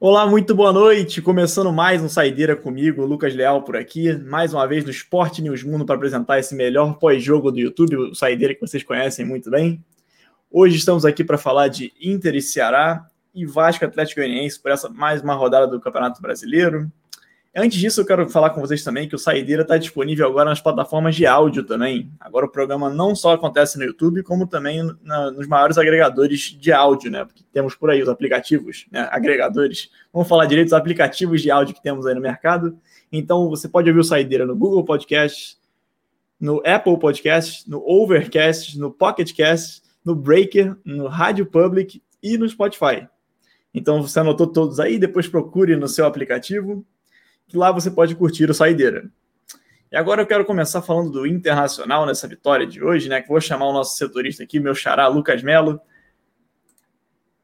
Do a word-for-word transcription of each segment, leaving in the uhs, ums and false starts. Olá, muito boa noite. Começando mais um Saideira comigo, Lucas Leal por aqui. Mais uma vez no Esporte News Mundo para apresentar esse melhor pós-jogo do YouTube, o Saideira que vocês conhecem muito bem. Hoje estamos aqui para falar de Inter e Ceará e Vasco Atlético Goianiense por essa mais uma rodada do Campeonato Brasileiro. Antes disso, eu quero falar com vocês também que o Saideira está disponível agora nas plataformas de áudio também. Agora o programa não só acontece no YouTube, como também na, nos maiores agregadores de áudio, né? Porque temos por aí os aplicativos, né? Agregadores. Vamos falar direito dos aplicativos de áudio que temos aí no mercado. Então, você pode ouvir o Saideira no Google Podcast, no Apple Podcast, no Overcast, no Pocket Cast, no Breaker, no Rádio Public e no Spotify. Então, você anotou todos aí, depois procure no seu aplicativo. Que lá você pode curtir o Saideira. E agora eu quero começar falando do Internacional nessa vitória de hoje, né? Que vou chamar o nosso setorista aqui, meu xará, Lucas Melo.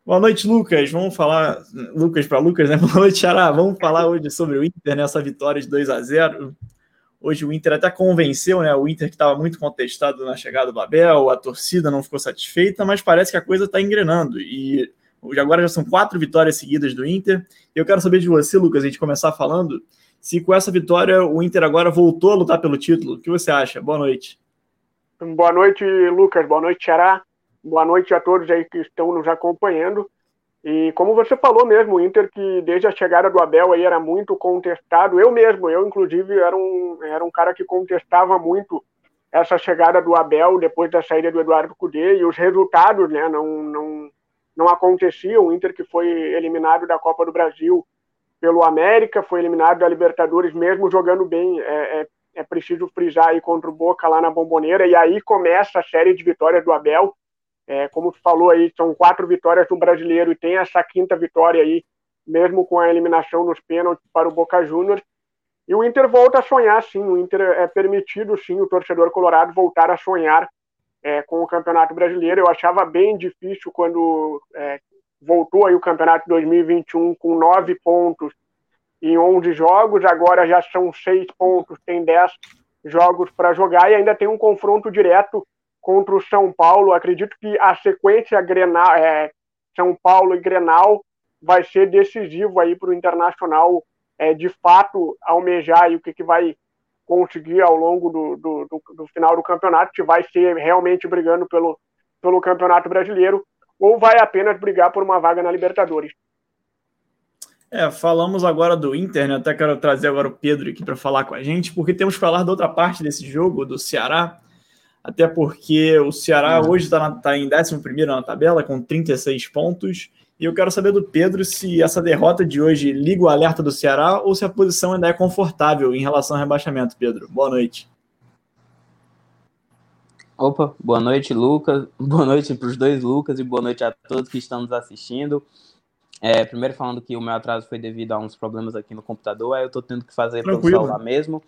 Boa noite, Lucas. Vamos falar... Lucas para Lucas, né? Boa noite, xará. Vamos falar hoje sobre o Inter nessa vitória de dois a zero. Hoje o Inter até convenceu, né? O Inter que estava muito contestado na chegada do Abel, a torcida não ficou satisfeita, mas parece que a coisa está engrenando. E... agora já são quatro vitórias seguidas do Inter. Eu quero saber de você, Lucas, a gente começar falando, se com essa vitória o Inter agora voltou a lutar pelo título. O que você acha? Boa noite. Boa noite, Lucas. Boa noite, Ceará. Boa noite a todos aí que estão nos acompanhando. E como você falou mesmo, o Inter que desde a chegada do Abel aí era muito contestado. Eu mesmo, eu inclusive era um, era um cara que contestava muito essa chegada do Abel depois da saída do Eduardo Cudê e os resultados, né, não... não... não acontecia. O Inter que foi eliminado da Copa do Brasil pelo América, foi eliminado da Libertadores, mesmo jogando bem, é, é, é preciso frisar aí, contra o Boca lá na Bombonera, e aí começa a série de vitórias do Abel, é, como tu falou aí, são quatro vitórias no Brasileiro, e tem essa quinta vitória aí, mesmo com a eliminação nos pênaltis para o Boca Juniors, e o Inter volta a sonhar sim, o Inter é permitido sim, o torcedor colorado voltar a sonhar É, com o Campeonato Brasileiro. Eu achava bem difícil quando é, voltou aí o Campeonato dois mil e vinte e um com nove pontos em onze jogos, agora já são seis pontos, tem dez jogos para jogar e ainda tem um confronto direto contra o São Paulo. Acredito que a sequência Grenal, é, São Paulo e Grenal vai ser decisivo aí para o Internacional é, de fato almejar aí o que, que vai conseguir ao longo do, do, do, do final do campeonato, que vai ser realmente brigando pelo, pelo Campeonato Brasileiro, ou vai apenas brigar por uma vaga na Libertadores. É, falamos agora do Inter, né? Até quero trazer agora o Pedro aqui para falar com a gente, porque temos que falar da outra parte desse jogo, do Ceará, até porque o Ceará uhum. hoje está tá em décimo primeiro na tabela, com trinta e seis pontos, e eu quero saber do Pedro se essa derrota de hoje liga o alerta do Ceará ou se a posição ainda é confortável em relação ao rebaixamento, Pedro. Boa noite. Opa, boa noite, Lucas. Boa noite para os dois, Lucas, e boa noite a todos que estão nos assistindo. É, primeiro falando que o meu atraso foi devido a uns problemas aqui no computador, aí eu estou tendo que fazer pelo celular mesmo.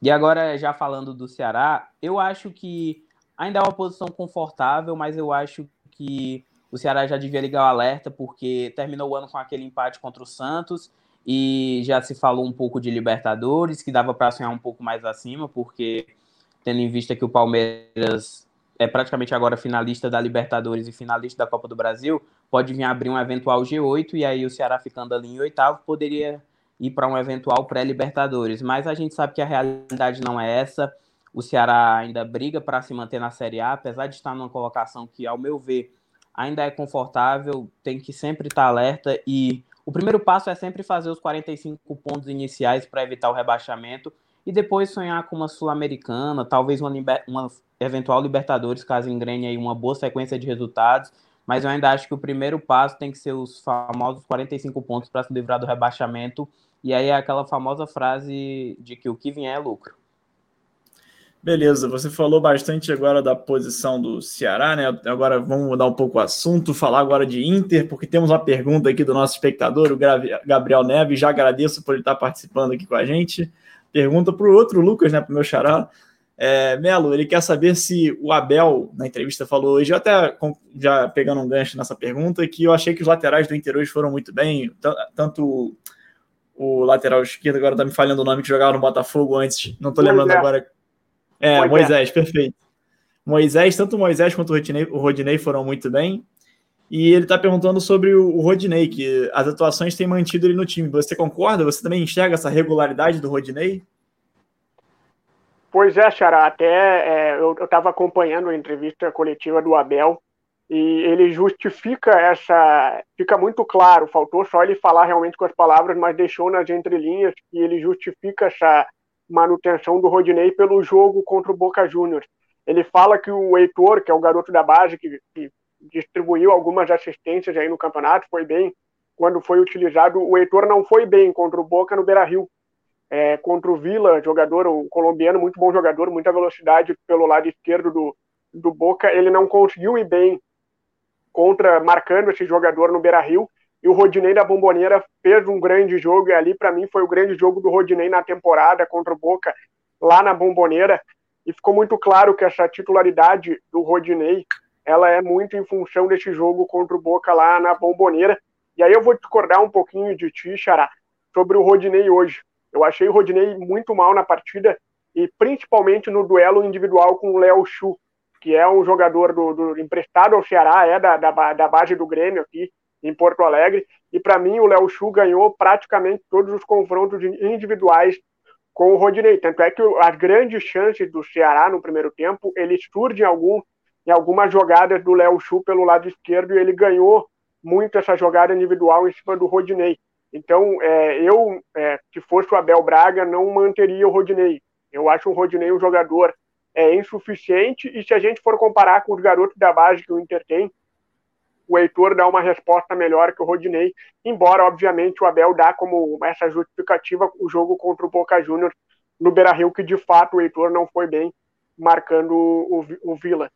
E agora, já falando do Ceará, eu acho que ainda é uma posição confortável, mas eu acho que o Ceará já devia ligar o alerta, porque terminou o ano com aquele empate contra o Santos e já se falou um pouco de Libertadores, que dava para sonhar um pouco mais acima, porque tendo em vista que o Palmeiras é praticamente agora finalista da Libertadores e finalista da Copa do Brasil, pode vir abrir um eventual G oito e aí o Ceará ficando ali em oitavo poderia ir para um eventual pré-Libertadores. Mas a gente sabe que a realidade não é essa. O Ceará ainda briga para se manter na Série A, apesar de estar numa colocação que, ao meu ver, ainda é confortável, tem que sempre estar alerta e o primeiro passo é sempre fazer os quarenta e cinco pontos iniciais para evitar o rebaixamento e depois sonhar com uma Sul-Americana, talvez uma, liber... uma eventual Libertadores, caso engrene aí uma boa sequência de resultados, mas eu ainda acho que o primeiro passo tem que ser os famosos quarenta e cinco pontos para se livrar do rebaixamento e aí é aquela famosa frase de que o que vier é lucro. Beleza, você falou bastante agora da posição do Ceará, né? Agora vamos mudar um pouco o assunto, falar agora de Inter, porque temos uma pergunta aqui do nosso espectador, o Gabriel Neves, já agradeço por ele estar participando aqui com a gente. Pergunta para o outro Lucas, né? Para o meu xará. É, Melo, ele quer saber se o Abel, na entrevista, falou hoje, até já pegando um gancho nessa pergunta, que eu achei que os laterais do Inter hoje foram muito bem, tanto o lateral esquerdo, agora está me falhando o nome, que jogava no Botafogo antes, não estou lembrando é. agora... É, Moisés. Moisés, perfeito. Moisés, tanto o Moisés quanto o Rodinei, o Rodinei foram muito bem. E ele está perguntando sobre o Rodinei, que as atuações têm mantido ele no time. Você concorda? Você também enxerga essa regularidade do Rodinei? Pois é, Xará. Até é, eu estava acompanhando a entrevista coletiva do Abel e ele justifica essa... Fica muito claro, faltou só ele falar realmente com as palavras, mas deixou nas entrelinhas que ele justifica essa manutenção do Rodinei pelo jogo contra o Boca Juniors. Ele fala que o Heitor, que é o garoto da base, que... que distribuiu algumas assistências aí no campeonato, foi bem, quando foi utilizado. O Heitor não foi bem contra o Boca no Beira-Rio, é, contra o Vila, jogador, o colombiano, muito bom jogador, muita velocidade pelo lado esquerdo do, do Boca, ele não conseguiu ir bem contra, marcando esse jogador no Beira-Rio, e o Rodinei da Bombonera fez um grande jogo, e ali para mim foi o grande jogo do Rodinei na temporada contra o Boca, lá na Bombonera, e ficou muito claro que essa titularidade do Rodinei ela é muito em função desse jogo contra o Boca lá na Bombonera. E aí eu vou discordar um pouquinho de ti, Xará, sobre o Rodinei hoje. Eu achei o Rodinei muito mal na partida, e principalmente no duelo individual com o Léo Chu, que é um jogador do, do emprestado ao Ceará, é da, da, da base do Grêmio aqui em Porto Alegre. E para mim o Léo Chu ganhou praticamente todos os confrontos individuais com o Rodinei. Tanto é que as grandes chances do Ceará no primeiro tempo, ele surge em algum em algumas jogadas do Léo Chu pelo lado esquerdo, e ele ganhou muito essa jogada individual em cima do Rodinei. Então, é, eu, é, se fosse o Abel Braga, não manteria o Rodinei. Eu acho o Rodinei um jogador é, insuficiente, e se a gente for comparar com os garotos da base que o Inter tem, o Heitor dá uma resposta melhor que o Rodinei, embora, obviamente, o Abel dá como essa justificativa o jogo contra o Boca Juniors no Beira-Rio, que de fato o Heitor não foi bem marcando o, o Vila.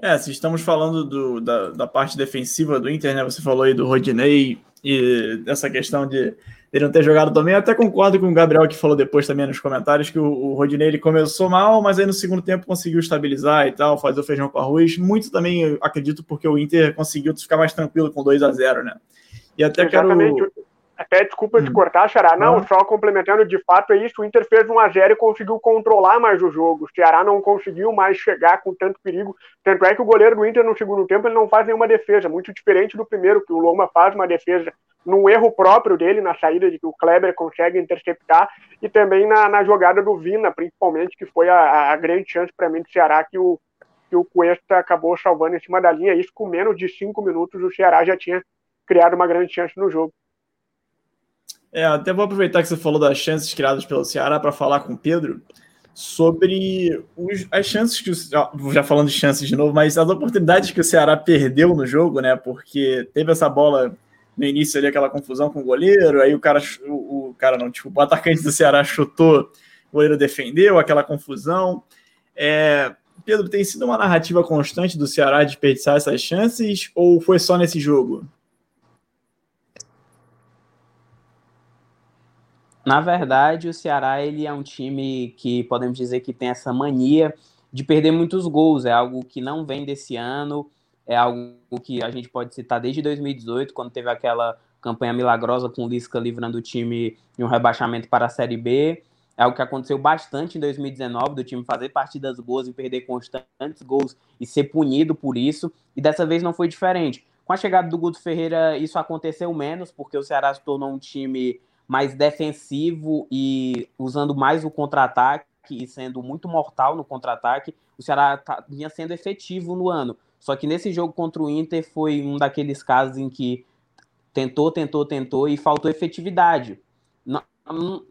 É, se estamos falando do, da, da parte defensiva do Inter, né? Você falou aí do Rodinei e dessa questão de ele não ter jogado também. Eu até concordo com o Gabriel, que falou depois também nos comentários, que o, o Rodinei ele começou mal, mas aí no segundo tempo conseguiu estabilizar e tal, fazer o feijão com arroz. Muito também, eu acredito, porque o Inter conseguiu ficar mais tranquilo com dois a zero, né? E até Exatamente. quero... Até desculpa hum. te cortar, Xará. Não, ah. só complementando, de fato é isso. O Inter fez um a zero e conseguiu controlar mais o jogo. O Ceará não conseguiu mais chegar com tanto perigo. Tanto é que o goleiro do Inter no segundo tempo ele não faz nenhuma defesa. Muito diferente do primeiro, que o Loma faz uma defesa num erro próprio dele, na saída de que o Kleber consegue interceptar. E também na, na jogada do Vina, principalmente, que foi a, a grande chance para mim do Ceará, que o, que o Cuesta acabou salvando em cima da linha. Isso com menos de cinco minutos o Ceará já tinha criado uma grande chance no jogo. É, até vou aproveitar que você falou das chances criadas pelo Ceará para falar com o Pedro sobre os, as chances que o, já falando de chances de novo, mas as oportunidades que o Ceará perdeu no jogo, né? Porque teve essa bola no início ali, aquela confusão com o goleiro, aí o cara, o, o cara não, tipo, o atacante do Ceará chutou, o goleiro defendeu, aquela confusão. É, Pedro, tem sido uma narrativa constante do Ceará desperdiçar essas chances ou foi só nesse jogo? Na verdade, o Ceará ele é um time que podemos dizer que tem essa mania de perder muitos gols. É algo que não vem desse ano, é algo que a gente pode citar desde dois mil e dezoito, quando teve aquela campanha milagrosa com o Lisca livrando o time de um rebaixamento para a Série B. É algo que aconteceu bastante em dois mil e dezenove, do time fazer partidas boas e perder constantes gols e ser punido por isso. E dessa vez não foi diferente. Com a chegada do Guto Ferreira, isso aconteceu menos, porque o Ceará se tornou um time mais defensivo e usando mais o contra-ataque e sendo muito mortal no contra-ataque. O Ceará tá, vinha sendo efetivo no ano. Só que nesse jogo contra o Inter foi um daqueles casos em que tentou, tentou, tentou e faltou efetividade. Não,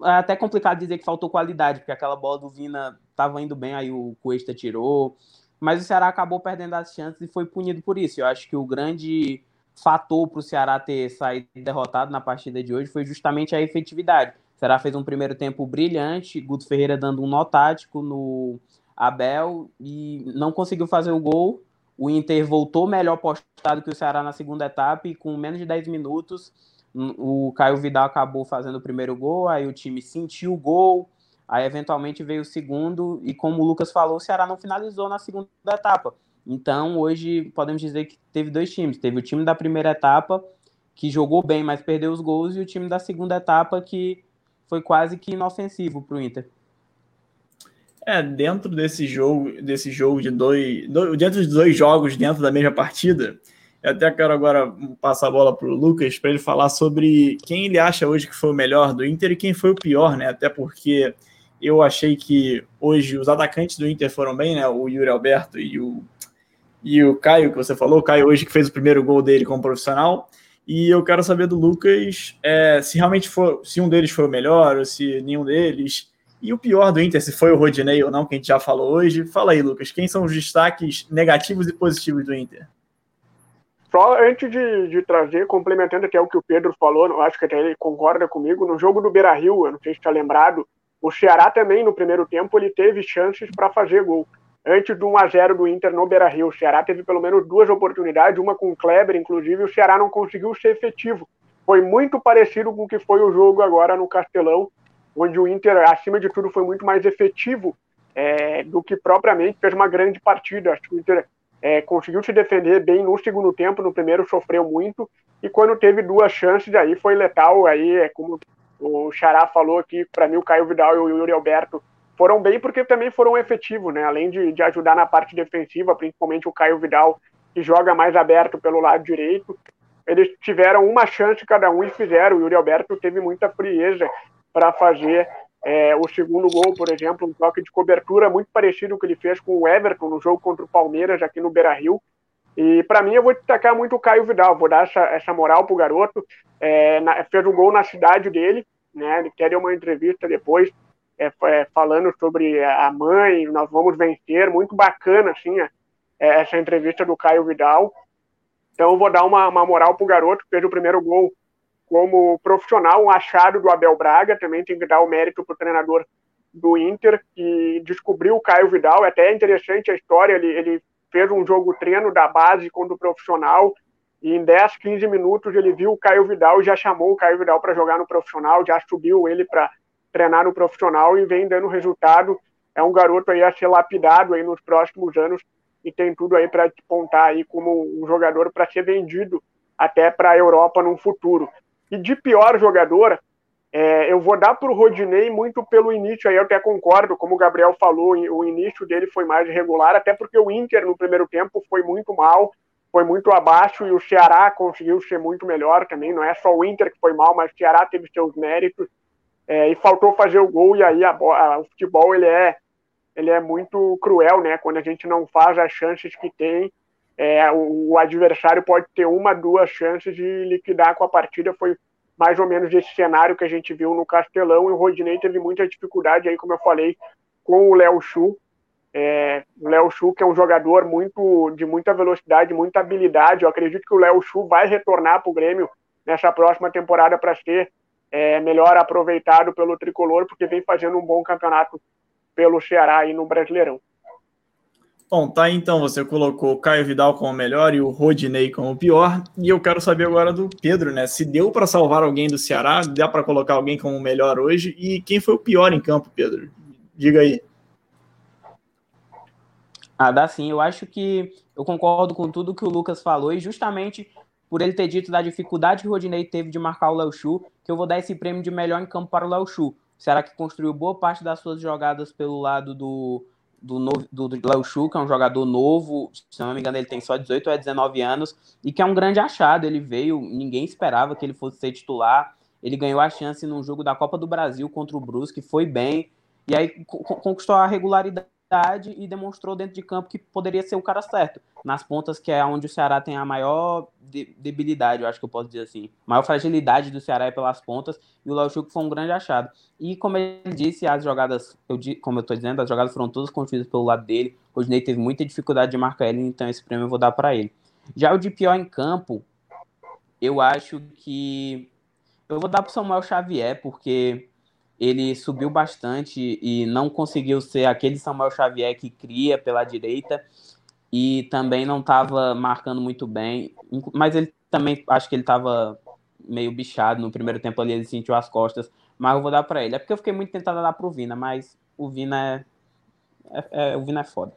é até complicado dizer que faltou qualidade, porque aquela bola do Vina estava indo bem, aí o Cuesta tirou. Mas o Ceará acabou perdendo as chances e foi punido por isso. Eu acho que o grande fator para o Ceará ter saído derrotado na partida de hoje foi justamente a efetividade. O Ceará fez um primeiro tempo brilhante, Guto Ferreira dando um nó tático no Abel e não conseguiu fazer o gol. O Inter voltou melhor postado que o Ceará na segunda etapa e com menos de dez minutos o Caio Vidal acabou fazendo o primeiro gol, aí o time sentiu o gol, aí eventualmente veio o segundo e, como o Lucas falou, o Ceará não finalizou na segunda etapa. Então, hoje, podemos dizer que teve dois times. Teve o time da primeira etapa, que jogou bem, mas perdeu os gols, e o time da segunda etapa, que foi quase que inofensivo para o Inter. É, dentro desse jogo, desse jogo de dois, dois... Dentro de dois jogos, dentro da mesma partida, Eu até quero agora passar a bola para o Lucas para ele falar sobre quem ele acha hoje que foi o melhor do Inter e quem foi o pior, né? Até porque eu achei que hoje os atacantes do Inter foram bem, né? O Yuri Alberto e o, e o Caio, que você falou. O Caio hoje que fez o primeiro gol dele como profissional. E eu quero saber do Lucas é, se realmente for, se um deles foi o melhor ou se nenhum deles. E o pior do Inter, se foi o Rodinei ou não, que a gente já falou hoje. Fala aí, Lucas, quem são os destaques negativos e positivos do Inter? Só antes de, de trazer, complementando até o que o Pedro falou, eu acho que até ele concorda comigo, no jogo do Beira-Rio, eu não sei se está lembrado, o Ceará também, no primeiro tempo, ele teve chances para fazer gol. Antes do um a zero do Inter no Beira-Rio, o Ceará teve pelo menos duas oportunidades, uma com o Kleber, inclusive, e o Ceará não conseguiu ser efetivo. Foi muito parecido com o que foi o jogo agora no Castelão, onde o Inter, acima de tudo, foi muito mais efetivo é, do que propriamente fez uma grande partida. Acho que o Inter é, conseguiu se defender bem no segundo tempo, no primeiro sofreu muito, e quando teve duas chances, aí foi letal. Aí é como o Xará falou aqui, para mim o Caio Vidal e o Yuri Alberto foram bem porque também foram efetivos, né? Além de, de ajudar na parte defensiva, principalmente o Caio Vidal, que joga mais aberto pelo lado direito. Eles tiveram uma chance cada um e fizeram. O Yuri Alberto teve muita frieza para fazer é, o segundo gol, por exemplo, um toque de cobertura muito parecido que ele fez com o Everton no jogo contra o Palmeiras aqui no Beira-Rio. E para mim eu vou destacar muito o Caio Vidal, vou dar essa, essa moral pro garoto. É, na, fez um gol na cidade dele, né? Ele até deu uma entrevista depois é, é, falando sobre a mãe, nós vamos vencer, muito bacana assim, é, essa entrevista do Caio Vidal. Então eu vou dar uma, uma moral pro garoto, fez o primeiro gol como profissional, um achado do Abel Braga, também tem que dar o mérito para o treinador do Inter, que descobriu o Caio Vidal. É até interessante a história, ele, ele fez um jogo treino da base contra o profissional, e em dez, quinze minutos ele viu o Caio Vidal e já chamou o Caio Vidal para jogar no profissional, já subiu ele para treinar no profissional e vem dando resultado. É um garoto aí a ser lapidado aí nos próximos anos e tem tudo aí para despontar aí como um jogador para ser vendido até para a Europa no futuro. E de pior jogador, é, eu vou dar para o Rodinei muito pelo início, aí eu até concordo, como o Gabriel falou, o início dele foi mais irregular, até porque o Inter no primeiro tempo foi muito mal, foi muito abaixo, e o Ceará conseguiu ser muito melhor também, não é só o Inter que foi mal, mas o Ceará teve seus méritos, é, e faltou fazer o gol, e aí a, a, o futebol ele é, ele é muito cruel, né? Quando a gente não faz as chances que tem, É, o, o adversário pode ter uma, duas chances de liquidar com a partida. Foi mais ou menos esse cenário que a gente viu no Castelão, e o Rodinei teve muita dificuldade aí, como eu falei, com o Léo Chu. É, o Léo Chu, que é um jogador muito, de muita velocidade, muita habilidade. Eu acredito que o Léo Chu vai retornar para o Grêmio nessa próxima temporada para ser é, melhor aproveitado pelo Tricolor, porque vem fazendo um bom campeonato pelo Ceará aí no Brasileirão. Bom, tá, então você colocou o Caio Vidal como o melhor e o Rodinei como o pior, e eu quero saber agora do Pedro, né, se deu para salvar alguém do Ceará, dá para colocar alguém como o melhor hoje, e quem foi o pior em campo, Pedro? Diga aí. Ah, dá sim, eu acho que eu concordo com tudo que o Lucas falou, e justamente por ele ter dito da dificuldade que o Rodinei teve de marcar o Léo Chu, que eu vou dar esse prêmio de melhor em campo para o Léo Chu. Será que construiu boa parte das suas jogadas pelo lado do... do Léo Chu, que é um jogador novo, se não me engano ele tem só dezoito ou dezenove anos, e que é um grande achado. Ele veio, ninguém esperava que ele fosse ser titular, ele ganhou a chance num jogo da Copa do Brasil contra o Brusque, foi bem, e aí conquistou a regularidade e demonstrou dentro de campo que poderia ser o cara certo, nas pontas, que é onde o Ceará tem a maior debilidade, eu acho que eu posso dizer assim, a maior fragilidade do Ceará é pelas pontas, e o Léo Chu foi um grande achado. E como ele disse, as jogadas, eu, como eu estou dizendo, as jogadas foram todas construídas pelo lado dele, o Rodinei teve muita dificuldade de marcar ele, então esse prêmio eu vou dar para ele. Já o de pior em campo, eu acho que eu vou dar para o Samuel Xavier, porque ele subiu bastante e não conseguiu ser aquele Samuel Xavier que cria pela direita, e também não estava marcando muito bem, mas ele também, acho que ele estava meio bichado no primeiro tempo ali, ele sentiu as costas, mas eu vou dar para ele, é porque eu fiquei muito tentado a dar para o Vina, mas o Vina é, é, é, o Vina é foda.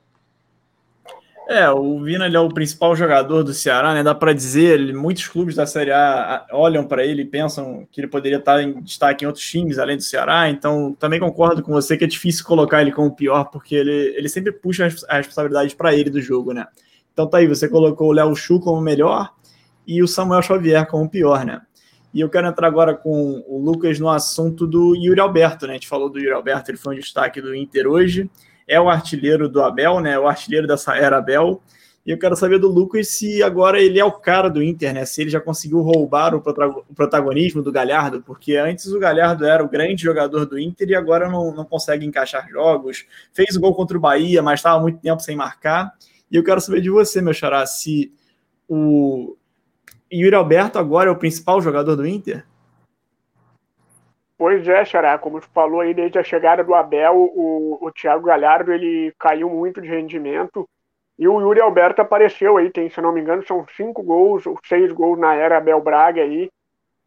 É, o Vina ele é o principal jogador do Ceará, né? Dá para dizer, ele, muitos clubes da Série A olham para ele e pensam que ele poderia estar em destaque em outros times além do Ceará, então também concordo com você que é difícil colocar ele como o pior, porque ele, ele sempre puxa as, as responsabilidades para ele do jogo, né? Então tá aí, você colocou o Léo Chu como melhor e o Samuel Xavier como pior, né? E eu quero entrar agora com o Lucas no assunto do Yuri Alberto, né? A gente falou do Yuri Alberto, ele foi um destaque do Inter hoje. É o artilheiro do Abel, né? O artilheiro dessa era Abel. E eu quero saber do Lucas se agora ele é o cara do Inter, né? Se ele já conseguiu roubar o protagonismo do Galhardo, porque antes o Galhardo era o grande jogador do Inter e agora não, não consegue encaixar jogos. Fez o gol contra o Bahia, mas estava muito tempo sem marcar. E eu quero saber de você, meu xará, se o... E Yuri Alberto agora é o principal jogador do Inter? Pois é, Xará, como tu falou aí, desde a chegada do Abel, o, o Thiago Galhardo, ele caiu muito de rendimento, e o Yuri Alberto apareceu aí, tem, se não me engano, são cinco gols, ou seis gols na era Abel Braga aí,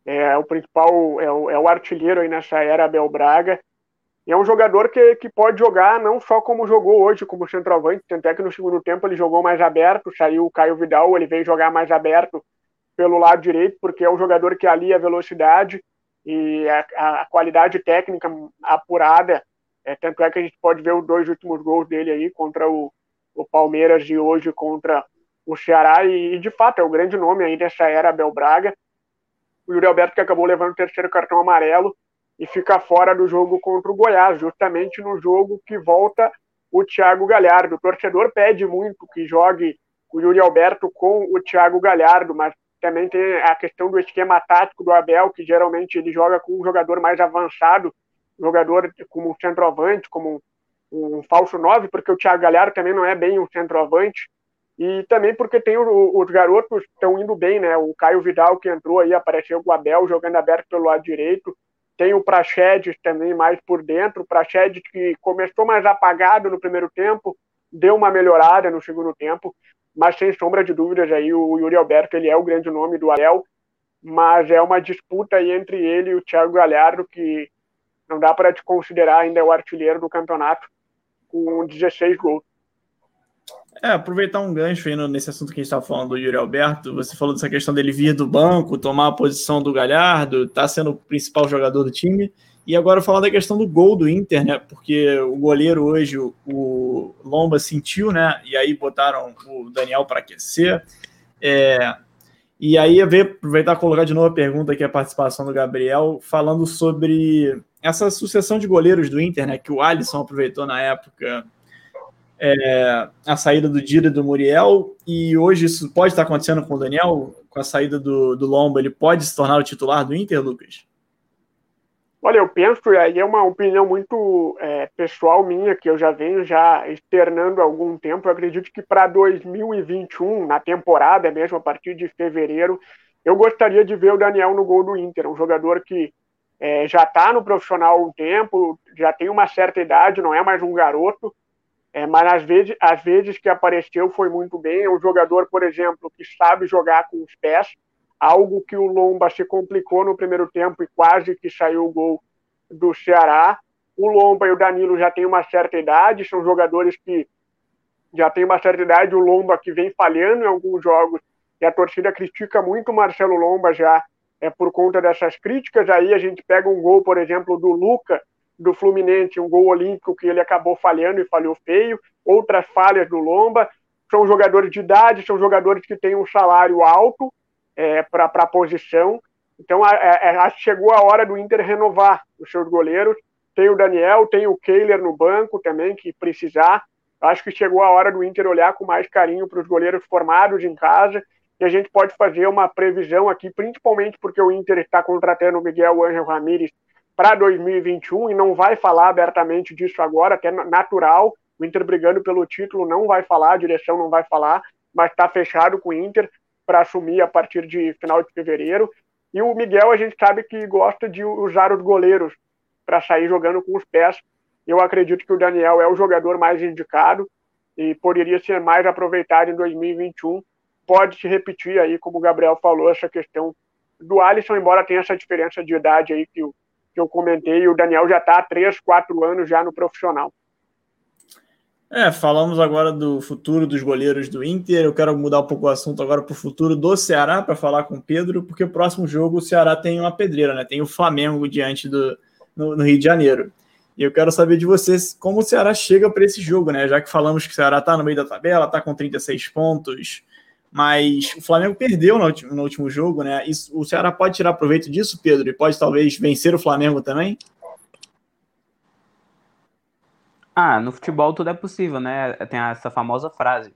é o principal, é o, é o artilheiro aí nessa era Abel Braga, e é um jogador que, que pode jogar não só como jogou hoje, como centroavante, tanto é que no segundo tempo ele jogou mais aberto, saiu o Caio Vidal, ele veio jogar mais aberto, pelo lado direito, porque é um jogador que alia a velocidade e a, a qualidade técnica apurada, é, tanto é que a gente pode ver os dois últimos gols dele aí contra o, o Palmeiras e hoje contra o Ceará, e, e de fato é o grande nome aí dessa era Abel Braga, o Yuri Alberto que acabou levando o terceiro cartão amarelo e fica fora do jogo contra o Goiás, justamente no jogo que volta o Thiago Galhardo. O torcedor pede muito que jogue o Yuri Alberto com o Thiago Galhardo, mas também tem a questão do esquema tático do Abel, que geralmente ele joga com um jogador mais avançado, um jogador como um centroavante, como um, um falso nove, porque o Thiago Galhardo também não é bem um centroavante, e também porque tem o, os garotos que estão indo bem, né? O Caio Vidal que entrou aí, apareceu com o Abel jogando aberto pelo lado direito, tem o Praxedes também mais por dentro, o Praxedes que começou mais apagado no primeiro tempo, deu uma melhorada no segundo tempo, mas sem sombra de dúvidas aí o Yuri Alberto, ele é o grande nome do Abel, mas é uma disputa aí entre ele e o Thiago Galhardo, que não dá para te considerar ainda o artilheiro do campeonato com dezesseis gols. É, aproveitar um gancho aí nesse assunto que a gente está falando do Yuri Alberto, você falou dessa questão dele vir do banco, tomar a posição do Galhardo, tá sendo o principal jogador do time, e agora falar da questão do gol do Inter, né? Porque o goleiro hoje, o Lomba sentiu, né? E aí botaram o Daniel para aquecer. É... E aí eu vou aproveitar e colocar de novo a pergunta aqui, a participação do Gabriel, falando sobre essa sucessão de goleiros do Inter, né? Que o Alisson aproveitou na época é... a saída do Dira e do Muriel. E hoje isso pode estar acontecendo com o Daniel? Com a saída do, do Lomba, ele pode se tornar o titular do Inter, Lucas? Olha, eu penso, e aí é uma opinião muito é, pessoal minha, que eu já venho já externando há algum tempo, eu acredito que para dois mil e vinte e um, na temporada mesmo, a partir de fevereiro, eu gostaria de ver o Daniel no gol do Inter, um jogador que é, já está no profissional há um tempo, já tem uma certa idade, não é mais um garoto, é, mas às vezes, às vezes que apareceu foi muito bem, é um jogador, por exemplo, que sabe jogar com os pés, algo que o Lomba se complicou no primeiro tempo e quase que saiu o gol do Ceará. O Lomba e o Danilo já têm uma certa idade, são jogadores que já têm uma certa idade, o Lomba que vem falhando em alguns jogos, e a torcida critica muito o Marcelo Lomba já é, por conta dessas críticas. Aí a gente pega um gol, por exemplo, do Luca, do Fluminense, um gol olímpico que ele acabou falhando e falhou feio, outras falhas do Lomba. São jogadores de idade, são jogadores que têm um salário alto, É, para a posição, então a, a, a chegou a hora do Inter renovar os seus goleiros, tem o Daniel, tem o Kehler no banco também, que precisar, acho que chegou a hora do Inter olhar com mais carinho para os goleiros formados em casa, e a gente pode fazer uma previsão aqui, principalmente porque o Inter está contratando o Miguel Ángel Ramírez para dois mil e vinte e um, e não vai falar abertamente disso agora, até natural, o Inter brigando pelo título não vai falar, a direção não vai falar, mas está fechado com o Inter, para assumir a partir de final de fevereiro, e o Miguel a gente sabe que gosta de usar os goleiros para sair jogando com os pés, eu acredito que o Daniel é o jogador mais indicado e poderia ser mais aproveitado em dois mil e vinte e um, pode se repetir aí, como o Gabriel falou, essa questão do Alisson, embora tenha essa diferença de idade aí que eu, que eu comentei, e o Daniel já está há três, quatro anos já no profissional. É, falamos agora do futuro dos goleiros do Inter, eu quero mudar um pouco o assunto agora para o futuro do Ceará, para falar com o Pedro, porque o próximo jogo o Ceará tem uma pedreira, né? Tem o Flamengo diante do no, no Rio de Janeiro. E eu quero saber de vocês como o Ceará chega para esse jogo, né? Já que falamos que o Ceará está no meio da tabela, está com trinta e seis pontos, mas o Flamengo perdeu no, no último jogo, né? Isso, o Ceará pode tirar proveito disso, Pedro? E pode talvez vencer o Flamengo também? Ah, no futebol tudo é possível, né? Tem essa famosa frase.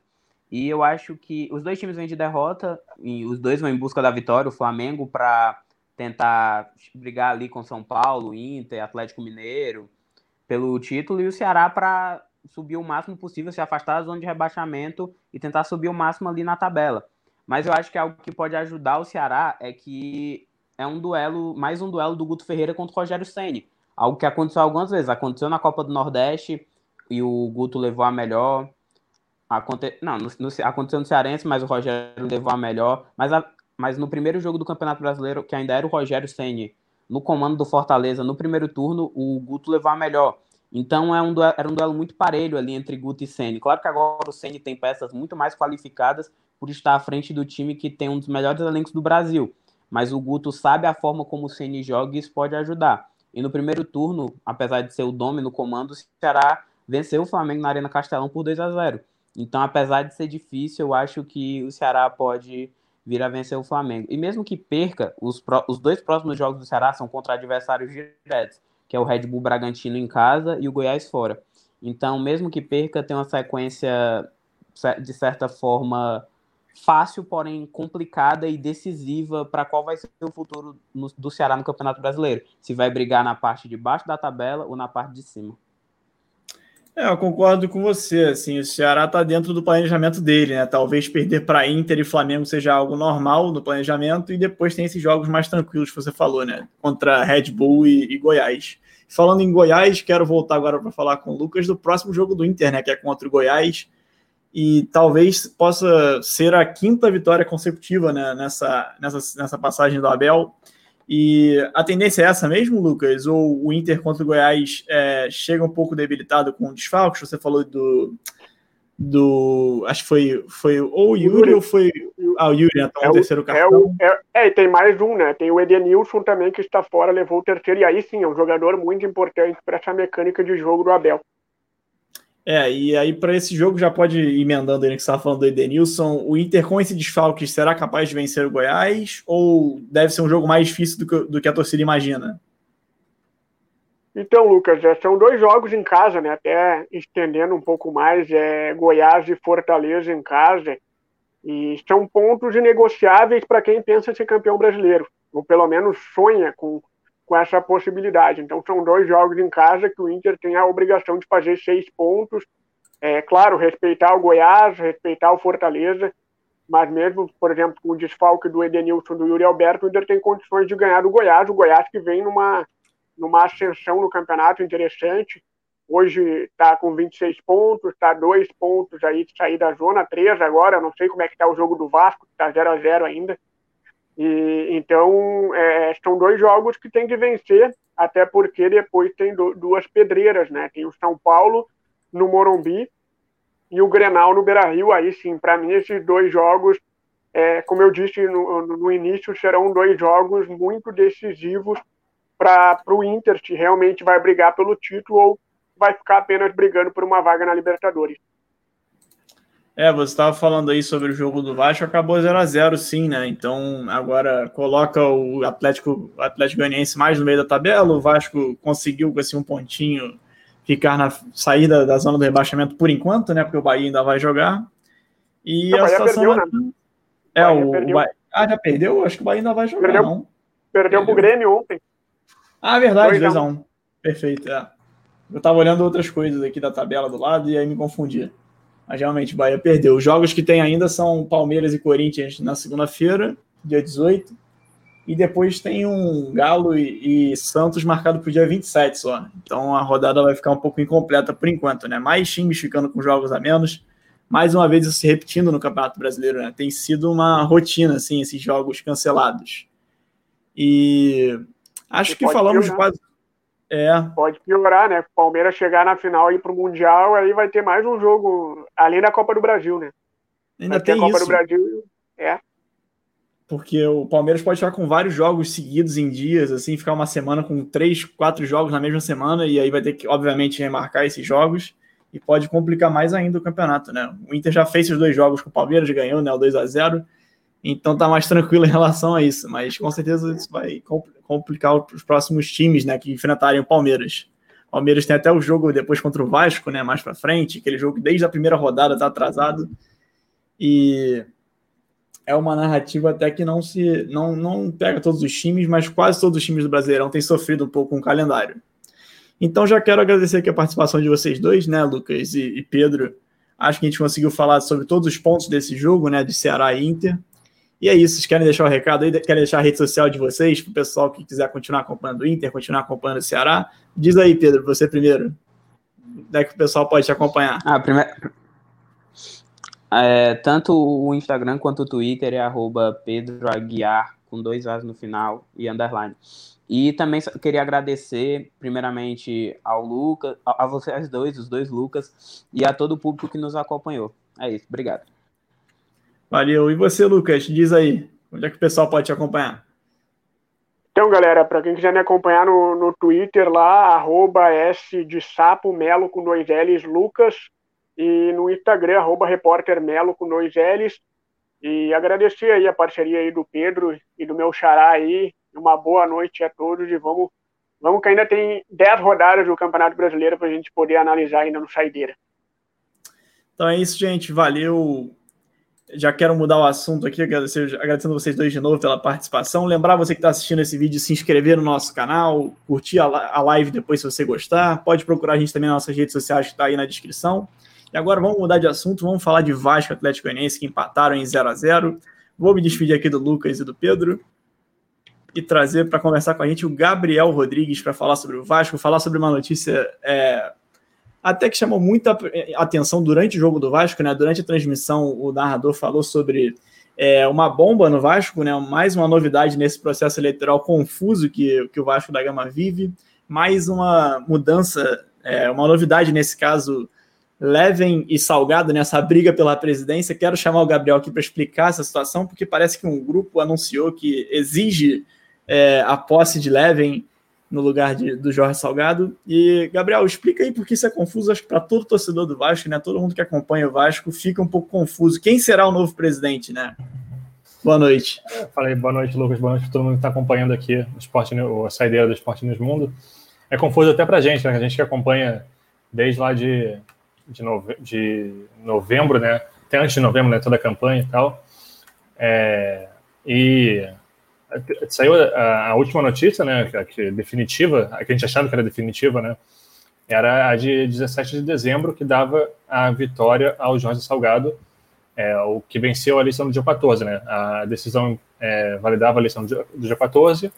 E eu acho que os dois times vêm de derrota, e os dois vão em busca da vitória. O Flamengo para tentar brigar ali com São Paulo, Inter, Atlético Mineiro, pelo título, e o Ceará para subir o máximo possível, se afastar da zona de rebaixamento e tentar subir o máximo ali na tabela. Mas eu acho que algo que pode ajudar o Ceará é que é um duelo, mais um duelo do Guto Ferreira contra o Rogério Ceni. Algo que aconteceu algumas vezes. Aconteceu na Copa do Nordeste, e o Guto levou a melhor. Aconte... Não, no, no, aconteceu no Cearense, mas o Rogério levou a melhor. Mas, a... mas no primeiro jogo do Campeonato Brasileiro, que ainda era o Rogério Ceni no comando do Fortaleza, no primeiro turno, o Guto levou a melhor. Então é um duelo, era um duelo muito parelho ali entre Guto e Ceni. Claro que agora o Ceni tem peças muito mais qualificadas por estar à frente do time que tem um dos melhores elencos do Brasil. Mas o Guto sabe a forma como o Ceni joga e isso pode ajudar. E no primeiro turno, apesar de ser o Domi no comando, o Ceará venceu o Flamengo na Arena Castelão por dois a zero. Então, apesar de ser difícil, eu acho que o Ceará pode vir a vencer o Flamengo. E mesmo que perca, os, pro... os dois próximos jogos do Ceará são contra adversários diretos, que é o Red Bull Bragantino em casa e o Goiás fora. Então, mesmo que perca, tem uma sequência, de certa forma, fácil, porém complicada e decisiva para qual vai ser o futuro no, do Ceará no Campeonato Brasileiro. Se vai brigar na parte de baixo da tabela ou na parte de cima. É, eu concordo com você. Assim, o Ceará está dentro do planejamento dele, né? Talvez perder para Inter e Flamengo seja algo normal no planejamento, e depois tem esses jogos mais tranquilos que você falou, né? Contra Red Bull e, e Goiás. Falando em Goiás, quero voltar agora para falar com o Lucas do próximo jogo do Inter, né? Que é contra o Goiás. E talvez possa ser a quinta vitória consecutiva, né, nessa, nessa, nessa passagem do Abel. E a tendência é essa mesmo, Lucas? Ou o Inter contra o Goiás é, chega um pouco debilitado com desfalques? Você falou do... do acho que foi, foi ou o Yuri, Yuri ou foi... Ah, o Yuri, então, é o terceiro cartão. É, é, é, tem mais um, né? Tem o Edenilson também, que está fora, levou o terceiro. E aí sim, é um jogador muito importante para essa mecânica de jogo do Abel. É, e aí para esse jogo já pode ir emendando aí que você estava falando do Edenilson. O Inter com esse desfalque será capaz de vencer o Goiás ou deve ser um jogo mais difícil do que, do que a torcida imagina? Então, Lucas, é, são dois jogos em casa, né? Até estendendo um pouco mais, é Goiás e Fortaleza em casa. E são pontos inegociáveis para quem pensa ser campeão brasileiro, ou pelo menos sonha com... com essa possibilidade. Então, são dois jogos em casa que o Inter tem a obrigação de fazer seis pontos. É claro, respeitar o Goiás, respeitar o Fortaleza, mas mesmo, por exemplo, com o desfalque do Edenilson, do Yuri Alberto, o Inter tem condições de ganhar do Goiás. O Goiás que vem numa, numa ascensão no campeonato interessante. Hoje está com vinte e seis pontos, está dois pontos aí de sair da zona, três agora. Não sei como é que está o jogo do Vasco, está zero a zero ainda. E, então, é, são dois jogos que tem que vencer, até porque depois tem do, duas pedreiras, né? Tem o São Paulo no Morumbi e o Grenal no Beira-Rio. Aí sim, para mim, esses dois jogos, é, como eu disse no, no início, serão dois jogos muito decisivos para o Inter, se realmente vai brigar pelo título ou vai ficar apenas brigando por uma vaga na Libertadores. É, você estava falando aí sobre o jogo do Vasco, acabou zero a zero sim, né? Então agora coloca o Atlético, o Atlético Goianiense mais no meio da tabela, o Vasco conseguiu com esse um pontinho ficar na, sair da, da zona do rebaixamento por enquanto, né? Porque o Bahia ainda vai jogar. E a, a situação... Perdeu, né? É, Bahia o... Perdeu. Ah, já perdeu? Acho que o Bahia ainda vai jogar, perdeu, não. Perdeu, perdeu pro Grêmio ontem. Ah, verdade, dois a um. Perfeito, é. Eu estava olhando outras coisas aqui da tabela do lado e aí me confundia. Mas realmente o Bahia perdeu. Os jogos que tem ainda são Palmeiras e Corinthians na segunda-feira, dia dezoito. E depois tem um Galo e, e Santos marcado para o dia vinte e sete só. Então a rodada vai ficar um pouco incompleta por enquanto, né? Mais times ficando com jogos a menos. Mais uma vez isso se repetindo no Campeonato Brasileiro, né? Tem sido uma rotina, assim, esses jogos cancelados. E acho que falamos de quase... É. Pode piorar, né? O Palmeiras chegar na final aí pro Mundial, aí vai ter mais um jogo, além da Copa do Brasil, né? Ainda vai tem a Copa isso. do Brasil, é. porque o Palmeiras pode ficar com vários jogos seguidos em dias, assim, ficar uma semana com três, quatro jogos na mesma semana, e aí vai ter que, obviamente, remarcar esses jogos, e pode complicar mais ainda o campeonato, né? O Inter já fez esses dois jogos com o Palmeiras, ganhou, né, o dois a zero, então tá mais tranquilo em relação a isso, mas com certeza isso vai complicar os próximos times, né, que enfrentarem o Palmeiras. O Palmeiras tem até o jogo depois contra o Vasco, né, mais pra frente, aquele jogo que desde a primeira rodada tá atrasado, e... é uma narrativa até que não se não, não pega todos os times, mas quase todos os times do Brasileirão têm sofrido um pouco com o calendário. Então já quero agradecer aqui a participação de vocês dois, né, Lucas e, e Pedro. Acho que a gente conseguiu falar sobre todos os pontos desse jogo, né, de Ceará e Inter. E é isso, vocês querem deixar o recado aí, querem deixar a rede social de vocês, para o pessoal que quiser continuar acompanhando o Inter, continuar acompanhando o Ceará. Diz aí, Pedro, você primeiro. Onde é que o pessoal pode te acompanhar? Ah, primeiro... É, tanto o Instagram quanto o Twitter é arroba Pedro Aguiar, com dois As no final e underline. E também queria agradecer primeiramente ao Lucas, a, a vocês dois, os dois Lucas, e a todo o público que nos acompanhou. É isso, obrigado. Valeu. E você, Lucas, diz aí, onde é que o pessoal pode te acompanhar? Então, galera, para quem quiser me acompanhar no, no Twitter lá, arroba S de sapo, Melo com dois L's, Lucas. E no Instagram, arroba repórtermelo com dois L's. E agradecer aí a parceria aí do Pedro e do meu xará aí. Uma boa noite a todos e vamos, vamos que ainda tem dez rodadas do Campeonato Brasileiro para a gente poder analisar ainda no Saideira. Então é isso, gente. Valeu. Já quero mudar o assunto aqui, agradecer, agradecendo vocês dois de novo pela participação. Lembrar você que está assistindo esse vídeo, se inscrever no nosso canal, curtir a live depois se você gostar. Pode procurar a gente também nas nossas redes sociais que está aí na descrição. E agora vamos mudar de assunto, vamos falar de Vasco e Atlético Goianiense, que empataram em zero a zero. Vou me despedir aqui do Lucas e do Pedro e trazer para conversar com a gente o Gabriel Rodrigues para falar sobre o Vasco, falar sobre uma notícia é, até que chamou muita atenção durante o jogo do Vasco, né? Durante a transmissão o narrador falou sobre é, uma bomba no Vasco, né? Mais uma novidade nesse processo eleitoral confuso que, que o Vasco da Gama vive, mais uma mudança, é, uma novidade nesse caso, Leven e Salgado nessa briga pela presidência. Quero chamar o Gabriel aqui para explicar essa situação, porque parece que um grupo anunciou que exige é, a posse de Leven no lugar de, do Jorge Salgado. E, Gabriel, explica aí porque isso é confuso, acho que para todo torcedor do Vasco, né? Todo mundo que acompanha o Vasco fica um pouco confuso. Quem será o novo presidente, né? Boa noite. Eu falei, boa noite, Lucas. Boa noite a todo mundo que está acompanhando aqui o Esporte News, a Saideira do Esporte News Mundo. É confuso até para a gente, né? A gente que acompanha desde lá de... De, nove... de novembro, né? Até antes de novembro, né? Toda a campanha e tal. É... E saiu a, a última notícia, né? A que definitiva, a que a gente achava que era definitiva, né? Era a de dezessete de dezembro, que dava a vitória ao Jorge Salgado, é, o que venceu a eleição do dia quatorze, né? A decisão é, validava a eleição do dia quatorze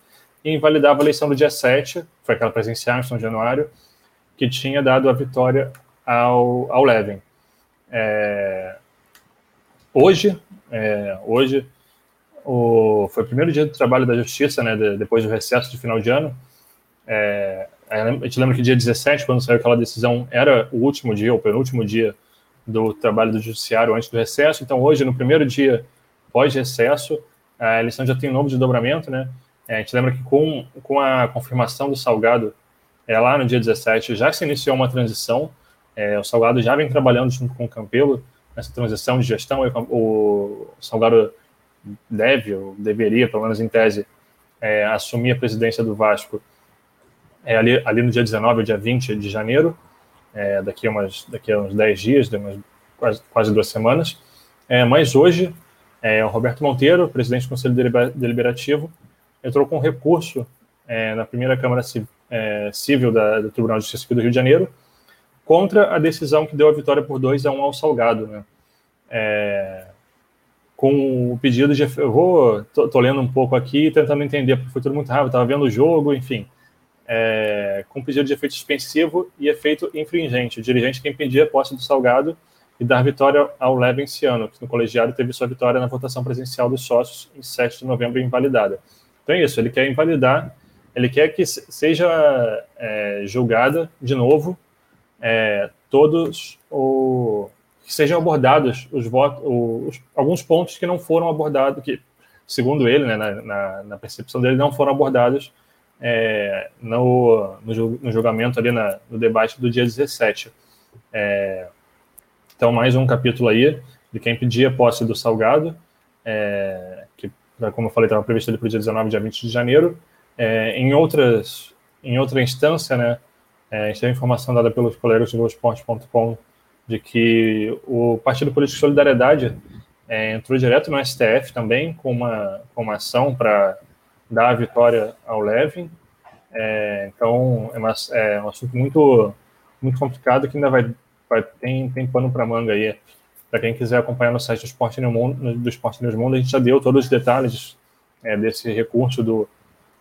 e invalidava a eleição do dia sete, foi aquela presencial em São Januário, que tinha dado a vitória ao, ao Leven. É, hoje, é, hoje o, foi o primeiro dia do trabalho da Justiça, né, de, depois do recesso de final de ano. É, a gente lembra que dia dezessete, quando saiu aquela decisão, era o último dia, o penúltimo dia do trabalho do Judiciário antes do recesso. Então, hoje, no primeiro dia pós-recesso, a eleição já tem novo desdobramento, né? É, a gente lembra que com, com a confirmação do Salgado, é, lá no dia dezessete, já se iniciou uma transição. É, o Salgado já vem trabalhando junto com o Campelo nessa transição de gestão. O Salgado deve, ou deveria, pelo menos em tese, é, assumir a presidência do Vasco é, ali, ali no dia dezenove ou dia vinte de janeiro, é, daqui, umas, daqui a uns dez dias, umas, quase, quase duas semanas. É, mas hoje, é, o Roberto Monteiro, presidente do Conselho Deliberativo, entrou com recurso é, na primeira Câmara é, Civil da, do Tribunal de Justiça aqui do Rio de Janeiro, contra a decisão que deu a vitória por dois a um ao Salgado, né? É, com o pedido de... Eu vou... Tô, tô lendo um pouco aqui, tentando entender, porque foi tudo muito rápido, tava vendo o jogo, enfim. É, com pedido de efeito suspensivo e efeito infringente. O dirigente que impedia a posse do Salgado e dar vitória ao Leven Siano, que no colegiado teve sua vitória na votação presencial dos sócios em sete de novembro invalidada. Então é isso, ele quer invalidar, ele quer que seja é, julgada de novo É, todos o, que sejam abordados os votos, os, alguns pontos que não foram abordados, que segundo ele, né, na, na, na percepção dele, não foram abordadas é, no, no, no julgamento ali na, no debate do dia dezessete. É, então, mais um capítulo aí de quem pedia posse do Salgado, é, que, como eu falei, estava previsto ali para o dia dezenove, dia vinte de janeiro. É, em, outras, em outra instância, né, é, a gente tem informação dada pelos colegas do Globoesporte ponto com de que o Partido Político Solidariedade é, entrou direto no S T F também com uma, com uma ação para dar a vitória ao Leven. É, então, é, uma, é um assunto muito, muito complicado que ainda vai, vai tem, tem pano para manga aí. Para quem quiser acompanhar no site do Esporte News Mundo, do Esporte News Mundo, a gente já deu todos os detalhes é, desse recurso do,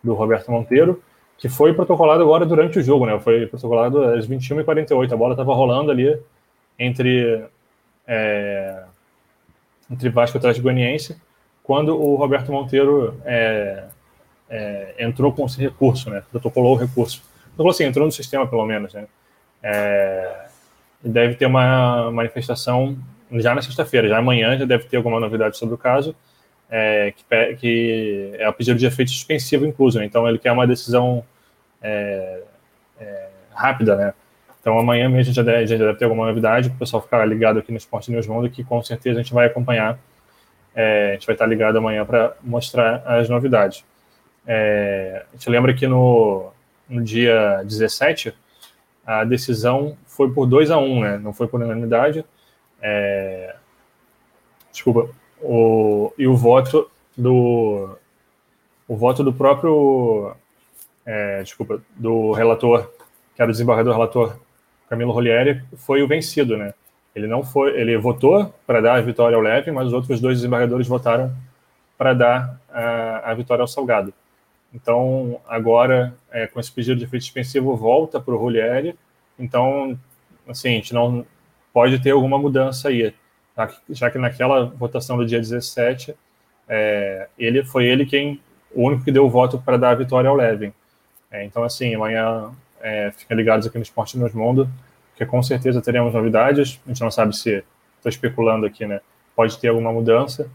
do Roberto Monteiro, que foi protocolado agora durante o jogo, né? Foi protocolado às vinte e uma e quarenta e oito, a bola estava rolando ali entre, é, entre Vasco e Atlético Goianiense, quando o Roberto Monteiro é, é, entrou com esse recurso, né? Protocolou o recurso. Então, assim, entrou no sistema, pelo menos, né? É, deve ter uma manifestação já na sexta-feira, já amanhã, já deve ter alguma novidade sobre o caso, é, que, que é a pedido de efeito suspensivo incluso, né? Então ele quer uma decisão é, é, rápida, né? Então amanhã mesmo já deve, já deve ter alguma novidade, para o pessoal ficar ligado aqui no Esporte News Mundo, que com certeza a gente vai acompanhar, é, a gente vai estar ligado amanhã para mostrar as novidades. É, a gente lembra que no, no dia dezessete, a decisão foi por dois a um, né? Não foi por unanimidade. É, desculpa, o, e o voto do o voto do próprio é, desculpa, do relator, que era o desembargador relator Camilo Rolieri, foi o vencido, né? Ele não foi, ele votou para dar a vitória ao Leven, mas os outros dois desembargadores votaram para dar a, a vitória ao Salgado. Então, agora, é, com esse pedido de efeito suspensivo, volta para o Rolieri. Então, assim, a gente não pode ter alguma mudança aí, já que naquela votação do dia dezessete, é, ele, foi ele quem, o único que deu o voto para dar a vitória ao Leven. É, então, assim, amanhã é, fiquem ligados aqui no Esporte News Mundo, que com certeza teremos novidades. A gente não sabe se, estou especulando aqui, né, pode ter alguma mudança,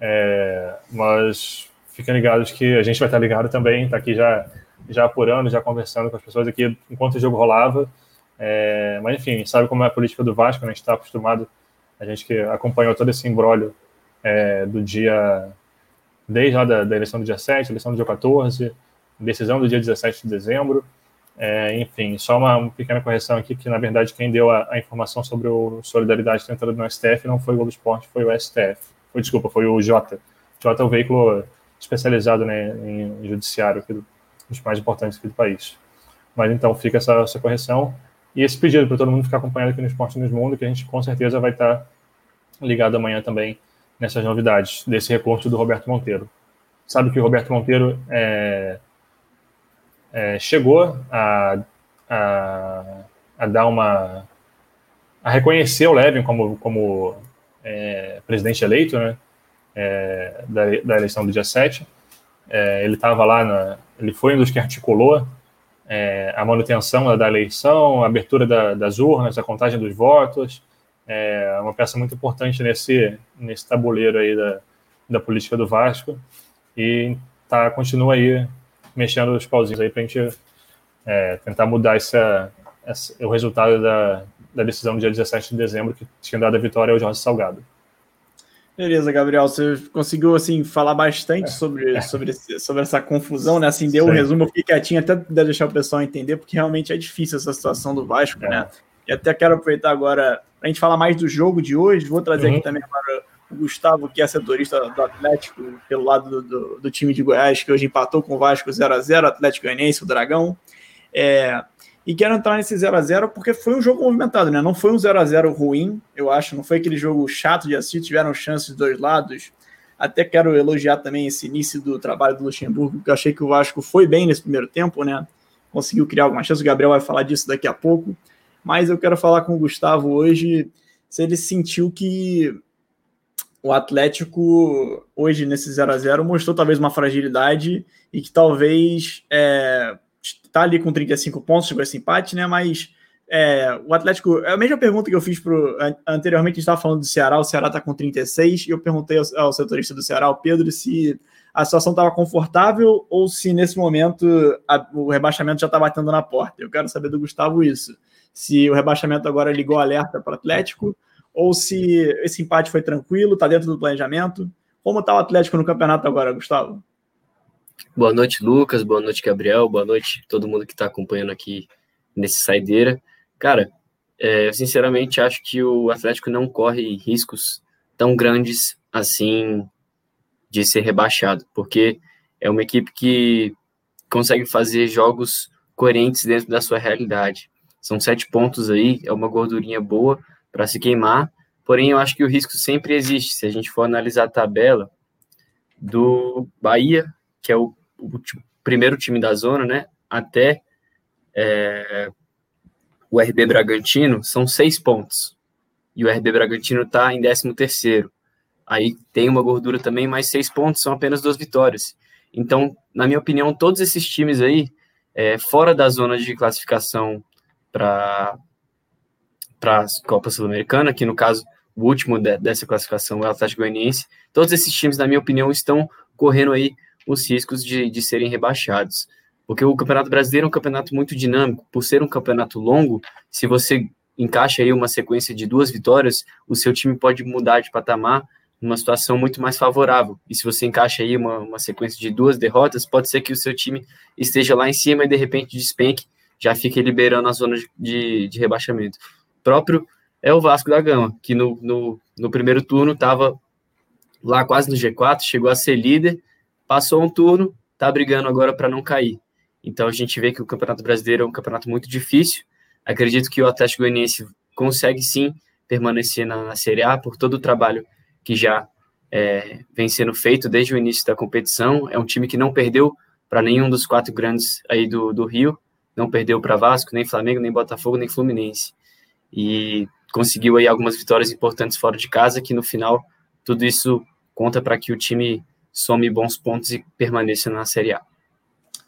é, mas fiquem ligados que a gente vai estar ligado também, está aqui já, já apurando, já conversando com as pessoas aqui enquanto o jogo rolava. É, mas enfim, sabe como é a política do Vasco, né? A gente está acostumado, a gente que acompanhou todo esse imbróglio é, do dia, desde lá da, da eleição do dia sete, eleição do dia quatorze, decisão do dia dezessete de dezembro, é, enfim, só uma, uma pequena correção aqui, que na verdade quem deu a, a informação sobre o Solidariedade tentando no S T F não foi o Globo Esporte, foi o S T F, foi, desculpa, foi o Jota. Jota é o veículo especializado, né, em judiciário, que é um dos mais importantes aqui do país. Mas então fica essa, essa correção. E esse pedido para todo mundo ficar acompanhado aqui no Esporte News Mundo, que a gente com certeza vai estar ligado amanhã também nessas novidades desse recurso do Roberto Monteiro. Sabe que o Roberto Monteiro é, é, chegou a, a, a dar uma... a reconhecer o Leven como, como é, presidente eleito, né, é, da, da eleição do dia sete. É, ele estava lá, na, ele foi um dos que articulou É, a manutenção da eleição, a abertura da, das urnas, a contagem dos votos, é uma peça muito importante nesse, nesse tabuleiro aí da, da política do Vasco, e tá, continua aí mexendo os pauzinhos aí para a gente é, tentar mudar essa, essa, o resultado da, da decisão do dia dezessete de dezembro, que tinha dado a vitória ao Jorge Salgado. Beleza, Gabriel, você conseguiu, assim, falar bastante sobre, sobre, esse, sobre essa confusão, né, assim, deu um resumo, eu fiquei quietinho até deixar o pessoal entender, porque realmente é difícil essa situação do Vasco, é. né, e até quero aproveitar agora, pra gente falar mais do jogo de hoje, vou trazer uhum. aqui também agora o Gustavo, que é setorista do Atlético, pelo lado do, do, do time de Goiás, que hoje empatou com o Vasco zero a zero, Atlético Goianiense, o Dragão, é... E quero entrar nesse zero a zero porque foi um jogo movimentado, né? Não foi um zero a zero ruim, eu acho. Não foi aquele jogo chato de assistir, tiveram chances dos dois lados. Até quero elogiar também esse início do trabalho do Luxemburgo, porque eu achei que o Vasco foi bem nesse primeiro tempo, né? Conseguiu criar alguma chance, o Gabriel vai falar disso daqui a pouco. Mas eu quero falar com o Gustavo hoje se ele sentiu que o Atlético, hoje nesse zero a zero, mostrou talvez uma fragilidade e que talvez... É... tá ali com trinta e cinco pontos, chegou esse empate, né, mas é, o Atlético, é a mesma pergunta que eu fiz pro, anteriormente, a gente estava falando do Ceará, o Ceará tá com trinta e seis, e eu perguntei ao, ao setorista do Ceará, o Pedro, se a situação estava confortável ou se nesse momento a, o rebaixamento já está batendo na porta. Eu quero saber do Gustavo isso. Se o rebaixamento agora ligou alerta para o Atlético ou se esse empate foi tranquilo, está dentro do planejamento. Como está o Atlético no campeonato agora, Gustavo? Boa noite, Lucas. Boa noite, Gabriel. Boa noite todo mundo que está acompanhando aqui nesse Saideira. Cara, é, eu sinceramente acho que o Atlético não corre riscos tão grandes assim de ser rebaixado, porque é uma equipe que consegue fazer jogos coerentes dentro da sua realidade. São sete pontos aí, é uma gordurinha boa para se queimar, porém eu acho que o risco sempre existe. Se a gente for analisar a tabela do Bahia, que é o, o t- primeiro time da zona, né, até é, o R B Bragantino, são seis pontos. E o R B Bragantino está em décimo terceiro. Aí tem uma gordura também, mais seis pontos, são apenas duas vitórias. Então, na minha opinião, todos esses times aí, é, fora da zona de classificação para a Copa Sul-Americana, que no caso, o último de, dessa classificação é o Atlético Goianiense, todos esses times, na minha opinião, estão correndo aí os riscos de, de serem rebaixados. Porque o Campeonato Brasileiro é um campeonato muito dinâmico. Por ser um campeonato longo, se você encaixa aí uma sequência de duas vitórias, o seu time pode mudar de patamar numa situação muito mais favorável. E se você encaixa aí uma, uma sequência de duas derrotas, pode ser que o seu time esteja lá em cima e de repente despenque, já fique liberando a zona de, de rebaixamento. O próprio é o Vasco da Gama, que no, no, no primeiro turno estava lá quase no G quatro, chegou a ser líder, passou um turno, está brigando agora para não cair. Então a gente vê que o Campeonato Brasileiro é um campeonato muito difícil. Acredito que o Atlético Goianiense consegue sim permanecer na, na Série A por todo o trabalho que já é, vem sendo feito desde o início da competição. É um time que não perdeu para nenhum dos quatro grandes aí do, do Rio, não perdeu para Vasco, nem Flamengo, nem Botafogo, nem Fluminense. E conseguiu aí algumas vitórias importantes fora de casa, que no final tudo isso conta para que o time some bons pontos e permaneça na Série A.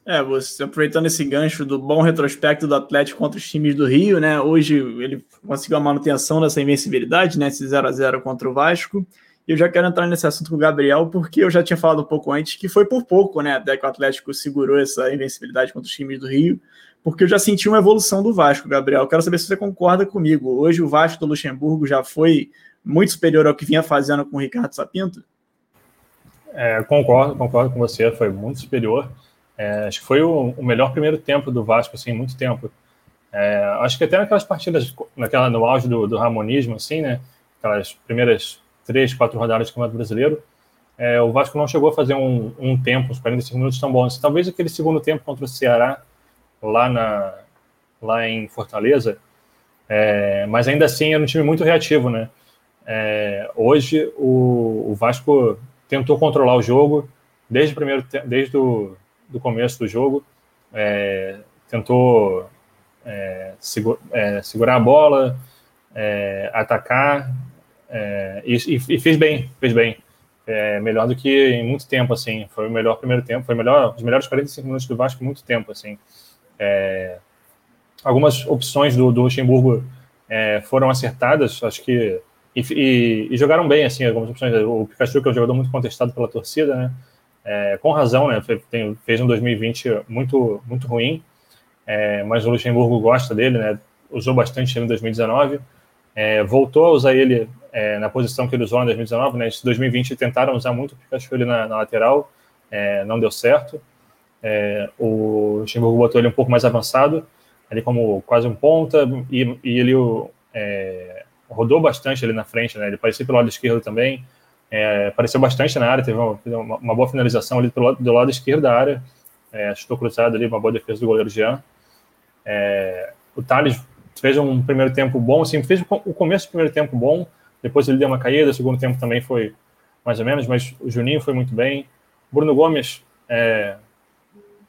É, você aproveitando esse gancho do bom retrospecto do Atlético contra os times do Rio, né? Hoje ele conseguiu a manutenção dessa invencibilidade, né? Esse zero a zero contra o Vasco. E eu já quero entrar nesse assunto com o Gabriel, porque eu já tinha falado um pouco antes que foi por pouco, né? Até que o Atlético segurou essa invencibilidade contra os times do Rio, porque eu já senti uma evolução do Vasco, Gabriel. Eu quero saber se você concorda comigo. Hoje o Vasco do Luxemburgo já foi muito superior ao que vinha fazendo com o Ricardo Sapinto? É, concordo, concordo com você. Foi muito superior. É, acho que foi o, o melhor primeiro tempo do Vasco, assim, muito tempo. É, acho que até naquelas partidas, naquela, no auge do, do ramonismo, assim, né? Aquelas primeiras três, quatro rodadas do Campeonato Brasileiro, é, o Vasco não chegou a fazer um, um tempo, uns quarenta e cinco minutos tão bons. Talvez aquele segundo tempo contra o Ceará, lá, na, lá em Fortaleza, é, mas ainda assim era um time muito reativo, né? É, hoje o, o Vasco tentou controlar o jogo desde o primeiro tempo, desde o do começo do jogo, é, tentou é, segura, é, segurar a bola, é, atacar, é, e, e fez bem, fez bem. É, melhor do que em muito tempo, assim. Foi o melhor primeiro tempo, foi melhor, os melhores quarenta e cinco minutos do Vasco em muito tempo, assim. É, algumas opções do, do Luxemburgo é, foram acertadas, acho que, e, e, e jogaram bem, assim, algumas opções. O Pikachu, que é um jogador muito contestado pela torcida, né? É, com razão, né? Tem, fez um dois mil e vinte muito, muito ruim, é, mas o Luxemburgo gosta dele, né? Usou bastante ele em dois mil e dezenove, é, voltou a usar ele é, na posição que ele usou em dois mil e dezenove, né? Em dois mil e vinte tentaram usar muito o Pikachu ele na, na lateral, é, não deu certo. É, o Luxemburgo botou ele um pouco mais avançado, ele como quase um ponta, e, e ele é, rodou bastante ali na frente, né? Ele apareceu pelo lado esquerdo também. É, apareceu bastante na área, teve uma, uma boa finalização ali pelo, do lado esquerdo da área, é, chutou cruzado ali, uma boa defesa do goleiro Jean. É, o Thales fez um primeiro tempo bom, assim, fez o começo do primeiro tempo bom, depois ele deu uma caída, o segundo tempo também foi mais ou menos, mas o Juninho foi muito bem. O Bruno Gomes é,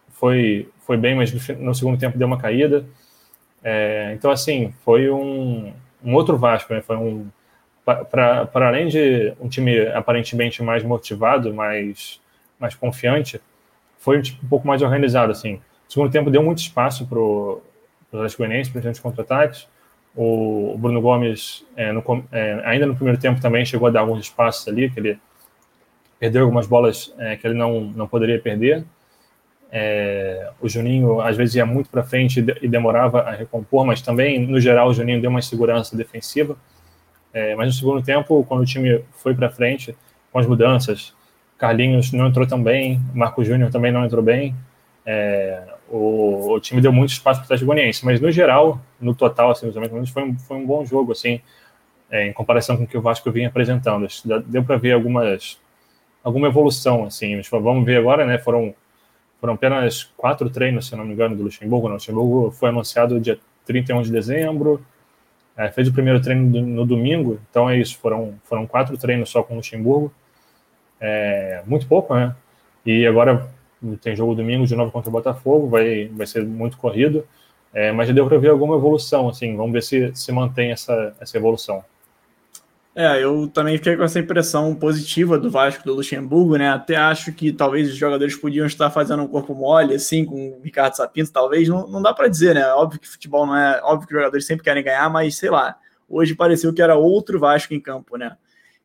foi, foi bem, mas no segundo tempo deu uma caída. É, então, assim, foi um, um outro Vasco, né? Foi um para além de um time aparentemente mais motivado, mais, mais confiante, foi um, tipo, um pouco mais organizado, assim. No segundo tempo deu muito espaço para os Atlético Goianiense, para os contra-ataques. O Bruno Gomes, é, no, é, ainda no primeiro tempo também chegou a dar alguns espaços ali, que ele perdeu algumas bolas é, que ele não, não poderia perder. É, o Juninho às vezes ia muito para frente e demorava a recompor, mas também no geral o Juninho deu uma segurança defensiva. É, mas no segundo tempo, quando o time foi para frente com as mudanças, Carlinhos não entrou tão bem, Marco Júnior também não entrou bem, é, o, o time deu muito espaço para o Atlético Goianiense, mas no geral, no total, assim, foi, um, foi um bom jogo assim, é, em comparação com o que o Vasco vinha apresentando. Deu para ver algumas, alguma evolução assim. Vamos ver agora, né? Foram Foram apenas quatro treinos, se não me engano, do Luxemburgo. Não, o Luxemburgo foi anunciado dia trinta e um de dezembro, é, fez o primeiro treino do, no domingo, então é isso, foram, foram quatro treinos só com o Luxemburgo, é, muito pouco, né? E agora tem jogo domingo de novo contra o Botafogo, vai, vai ser muito corrido, é, mas já deu para ver alguma evolução, assim, vamos ver se, se mantém essa, essa evolução. É, eu também fiquei com essa impressão positiva do Vasco, do Luxemburgo, né? Até acho que talvez os jogadores podiam estar fazendo um corpo mole, assim, com o Ricardo Sapinto, talvez. Não, não dá para dizer, né? Óbvio que futebol não é... Óbvio que os jogadores sempre querem ganhar, mas, sei lá, hoje pareceu que era outro Vasco em campo, né?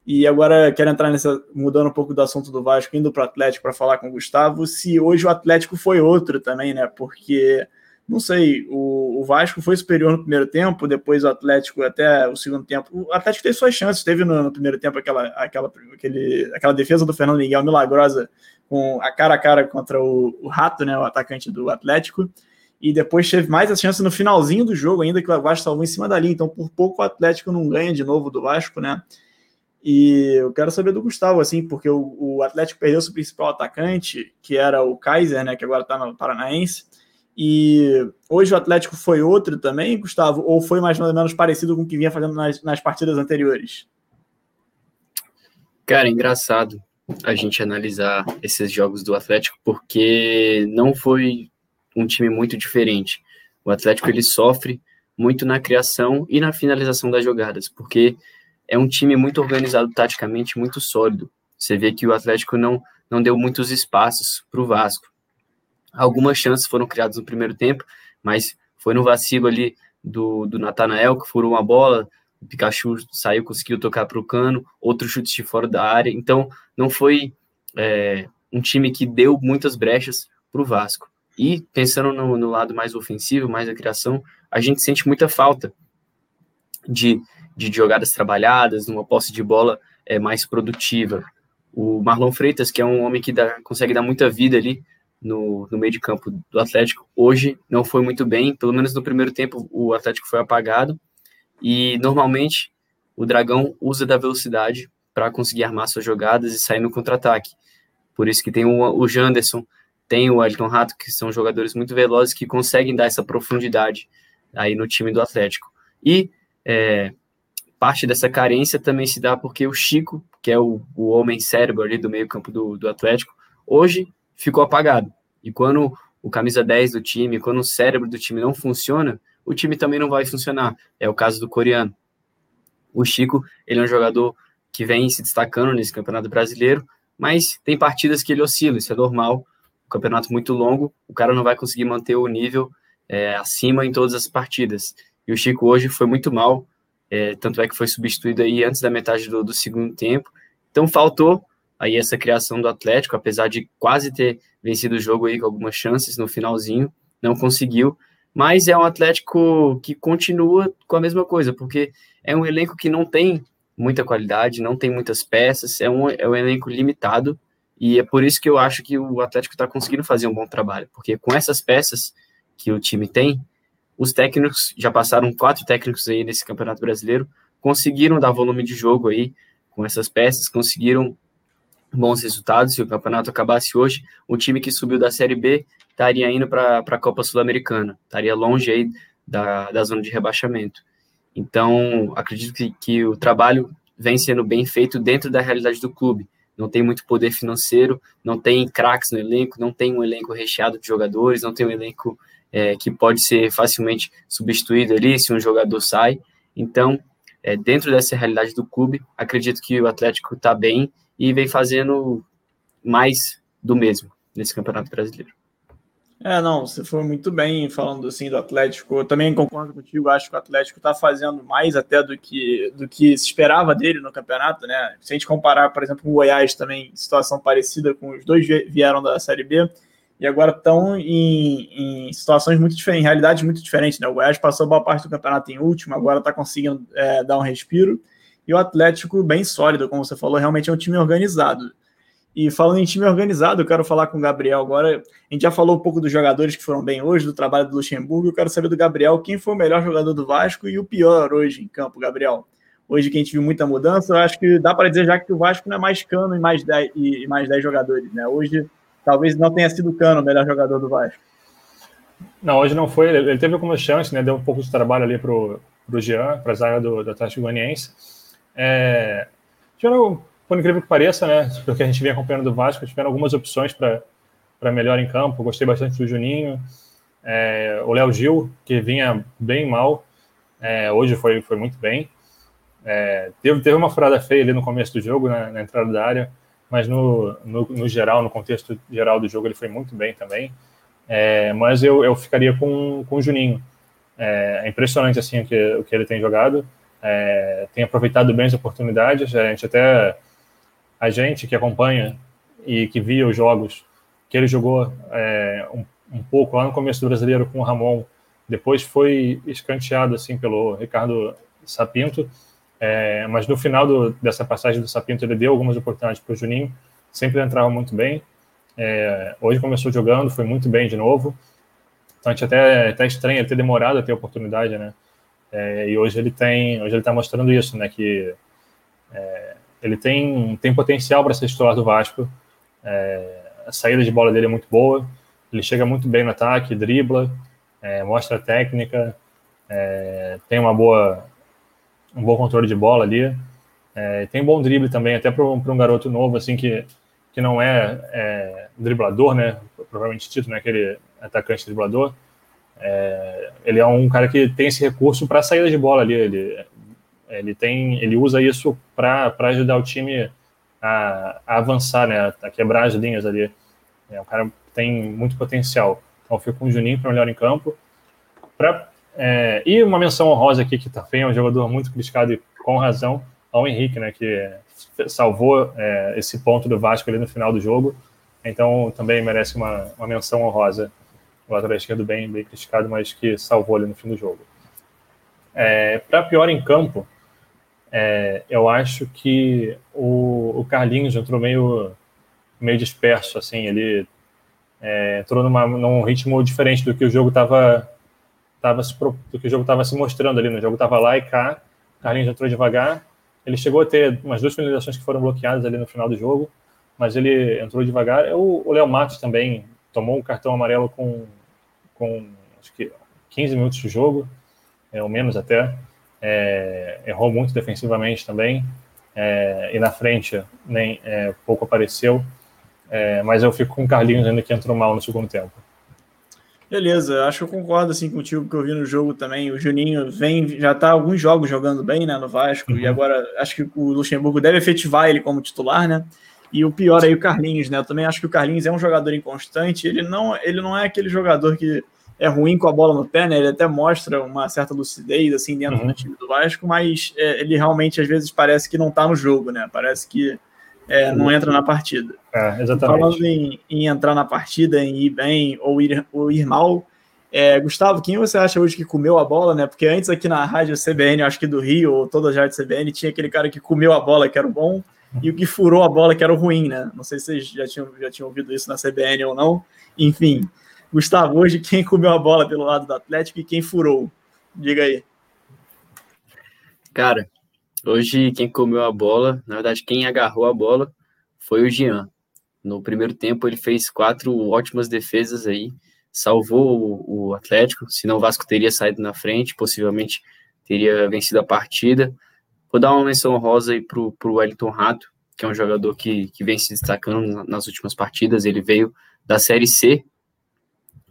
E agora quero entrar nessa... Mudando um pouco do assunto do Vasco, indo para o Atlético para falar com o Gustavo, se hoje o Atlético foi outro também, né? Porque... Não sei, o, o Vasco foi superior no primeiro tempo, depois o Atlético até o segundo tempo. O Atlético teve suas chances, teve no, no primeiro tempo aquela, aquela, aquele, aquela defesa do Fernando Miguel milagrosa, com a cara a cara contra o, o Rato, né, o atacante do Atlético. E depois teve mais a chance no finalzinho do jogo ainda, que o Vasco salvou em cima da linha. Então, por pouco o Atlético não ganha de novo do Vasco, né? E eu quero saber do Gustavo, assim, porque o, o Atlético perdeu seu principal atacante, que era o Kaiser, né, que agora está no Paranaense. E hoje o Atlético foi outro também, Gustavo, ou foi mais ou menos parecido com o que vinha fazendo nas, nas partidas anteriores? Cara, engraçado a gente analisar esses jogos do Atlético, porque não foi um time muito diferente. O Atlético ele sofre muito na criação e na finalização das jogadas, porque é um time muito organizado taticamente, muito sólido. Você vê que o Atlético não, não deu muitos espaços para o Vasco. Algumas chances foram criadas no primeiro tempo, mas foi no vacilo ali do, do Natanael, que furou uma bola, o Pikachu saiu, conseguiu tocar para o Cano, outro chute de fora da área. Então, não foi é, um time que deu muitas brechas para o Vasco. E, pensando no, no lado mais ofensivo, mais da criação, a gente sente muita falta de, de jogadas trabalhadas, uma posse de bola é, mais produtiva. O Marlon Freitas, que é um homem que dá, consegue dar muita vida ali, No, no meio de campo do Atlético, hoje não foi muito bem, pelo menos no primeiro tempo o Atlético foi apagado, e normalmente o Dragão usa da velocidade para conseguir armar suas jogadas e sair no contra-ataque, por isso que tem o, o Janderson, tem o Elton Rato, que são jogadores muito velozes, que conseguem dar essa profundidade aí no time do Atlético, e é, parte dessa carência também se dá porque o Chico, que é o, o homem cérebro ali do meio campo do, do Atlético, hoje ficou apagado, e quando o camisa dez do time, quando o cérebro do time não funciona, o time também não vai funcionar, é o caso do coreano. O Chico, ele é um jogador que vem se destacando nesse Campeonato Brasileiro, mas tem partidas que ele oscila, isso é normal, o campeonato muito longo, o cara não vai conseguir manter o nível é, acima em todas as partidas, e o Chico hoje foi muito mal, é, tanto é que foi substituído aí antes da metade do, do segundo tempo, então faltou aí essa criação do Atlético, apesar de quase ter vencido o jogo aí com algumas chances no finalzinho, não conseguiu, mas é um Atlético que continua com a mesma coisa, porque é um elenco que não tem muita qualidade, não tem muitas peças, é um, é um elenco limitado, e é por isso que eu acho que o Atlético está conseguindo fazer um bom trabalho, porque com essas peças que o time tem, os técnicos, já passaram quatro técnicos aí nesse Campeonato Brasileiro, conseguiram dar volume de jogo aí com essas peças, conseguiram bons resultados. Se o campeonato acabasse hoje, o time que subiu da Série B estaria indo para a Copa Sul-Americana, estaria longe aí da, da zona de rebaixamento. Então, acredito que, que o trabalho vem sendo bem feito dentro da realidade do clube. Não tem muito poder financeiro, não tem craques no elenco, não tem um elenco recheado de jogadores, não tem um elenco é, que pode ser facilmente substituído ali se um jogador sai. Então, é, dentro dessa realidade do clube, acredito que o Atlético está bem e vem fazendo mais do mesmo nesse Campeonato Brasileiro. É, não, você foi muito bem falando assim do Atlético. Eu também concordo contigo, acho que o Atlético está fazendo mais até do que, do que se esperava dele no campeonato, né? Se a gente comparar, por exemplo, o Goiás também, situação parecida com os dois vieram da Série B e agora estão em, em situações muito diferentes, em realidades muito diferentes, né? O Goiás passou boa parte do campeonato em último, agora está conseguindo é, dar um respiro. E o Atlético, bem sólido, como você falou, realmente é um time organizado. E falando em time organizado, eu quero falar com o Gabriel agora. A gente já falou um pouco dos jogadores que foram bem hoje, do trabalho do Luxemburgo. Eu quero saber do Gabriel quem foi o melhor jogador do Vasco e o pior hoje em campo, Gabriel. Hoje que a gente viu muita mudança, eu acho que dá para dizer já que o Vasco não é mais Cano e mais dez, e mais dez jogadores, né? Hoje talvez não tenha sido Cano o melhor jogador do Vasco. Não, hoje não foi. Ele teve algumas chances, né? Deu um pouco de trabalho ali para o Jean, para a zaga do, do Atlético Goianiense. É... Geral... Por incrível que pareça, né? Pelo que a gente vem acompanhando do Vasco, tiveram algumas opções para melhor em campo. Gostei bastante do Juninho, é, o Léo Gil, que vinha bem mal, é, hoje foi, foi muito bem. É, teve, teve uma furada feia ali no começo do jogo, na, na entrada da área, mas no, no, no geral, no contexto geral do jogo, ele foi muito bem também. É, mas eu, eu ficaria com, com o Juninho. É, é impressionante assim, o, que, o que ele tem jogado, é, tem aproveitado bem as oportunidades. A gente até. A gente que acompanha e que via os jogos que ele jogou é, um, um pouco lá no começo do Brasileiro com o Ramon, depois foi escanteado assim, pelo Ricardo Sapinto, é, mas no final do, dessa passagem do Sapinto ele deu algumas oportunidades para o Juninho, sempre entrava muito bem, é, hoje começou jogando, foi muito bem de novo, então a gente até, até estranha ele ter demorado a ter oportunidade, né? É, e hoje ele tem, hoje ele está mostrando isso, né? Que... É, ele tem, tem potencial para ser titular do Vasco, é, a saída de bola dele é muito boa, ele chega muito bem no ataque, dribla, é, mostra a técnica, é, tem uma boa, um bom controle de bola ali, é, tem um bom drible também, até para um, um garoto novo, assim, que, que não é, é driblador, né, provavelmente Tito, né, aquele atacante driblador, é, ele é um cara que tem esse recurso para a saída de bola ali, ele... Ele, tem, ele usa isso para ajudar o time a, a avançar, né? A quebrar as linhas ali. É, o cara tem muito potencial. Então, eu fico com o Juninho para melhor em campo. Pra, é, e uma menção honrosa aqui, que também é um jogador muito criticado e com razão, ao Henrique, né? Que salvou é, esse ponto do Vasco ali no final do jogo. Então, também merece uma, uma menção honrosa. O lateral esquerdo bem, bem criticado, mas que salvou ali no fim do jogo. É, para pior em campo... É, eu acho que o, o Carlinhos entrou meio, meio disperso, assim, ele é, entrou numa, num ritmo diferente do que o jogo estava se mostrando ali, né? O jogo estava lá e cá, o Carlinhos entrou devagar, ele chegou a ter umas duas finalizações que foram bloqueadas ali no final do jogo, mas ele entrou devagar. O Léo Matos também tomou um cartão amarelo com, com acho que quinze minutos de jogo, é, ou menos até. É, errou muito defensivamente também, é, e na frente nem é, pouco apareceu, é, mas eu fico com o Carlinhos ainda que entrou mal no segundo tempo. Beleza, acho que eu concordo assim, contigo que eu vi no jogo também, o Juninho vem, já está alguns jogos jogando bem, né, no Vasco, uhum. E agora acho que o Luxemburgo deve efetivar ele como titular, né? E o pior aí o Carlinhos, né? Eu também acho que o Carlinhos é um jogador inconstante, ele não, ele não é aquele jogador que é ruim com a bola no pé, né? Ele até mostra uma certa lucidez, assim, dentro uhum. do time do Vasco, mas é, ele realmente, às vezes, parece que não está no jogo, né? Parece que é, não entra na partida. É, exatamente. Falando em, em entrar na partida, em ir bem ou ir, ou ir mal, é, Gustavo, quem você acha hoje que comeu a bola, né? Porque antes aqui na rádio C B N, acho que do Rio, ou toda a rádio C B N, tinha aquele cara que comeu a bola, que era o bom, e o que furou a bola, que era o ruim, né? Não sei se vocês já tinham, já tinham ouvido isso na C B N ou não. Enfim... Gustavo, hoje quem comeu a bola pelo lado do Atlético e quem furou? Diga aí. Cara, hoje quem comeu a bola, na verdade quem agarrou a bola foi o Jean. No primeiro tempo ele fez quatro ótimas defesas aí, salvou o, o Atlético, senão o Vasco teria saído na frente, possivelmente teria vencido a partida. Vou dar uma menção honrosa aí pro, pro Wellington Rato, que é um jogador que, que vem se destacando nas últimas partidas, ele veio da Série C,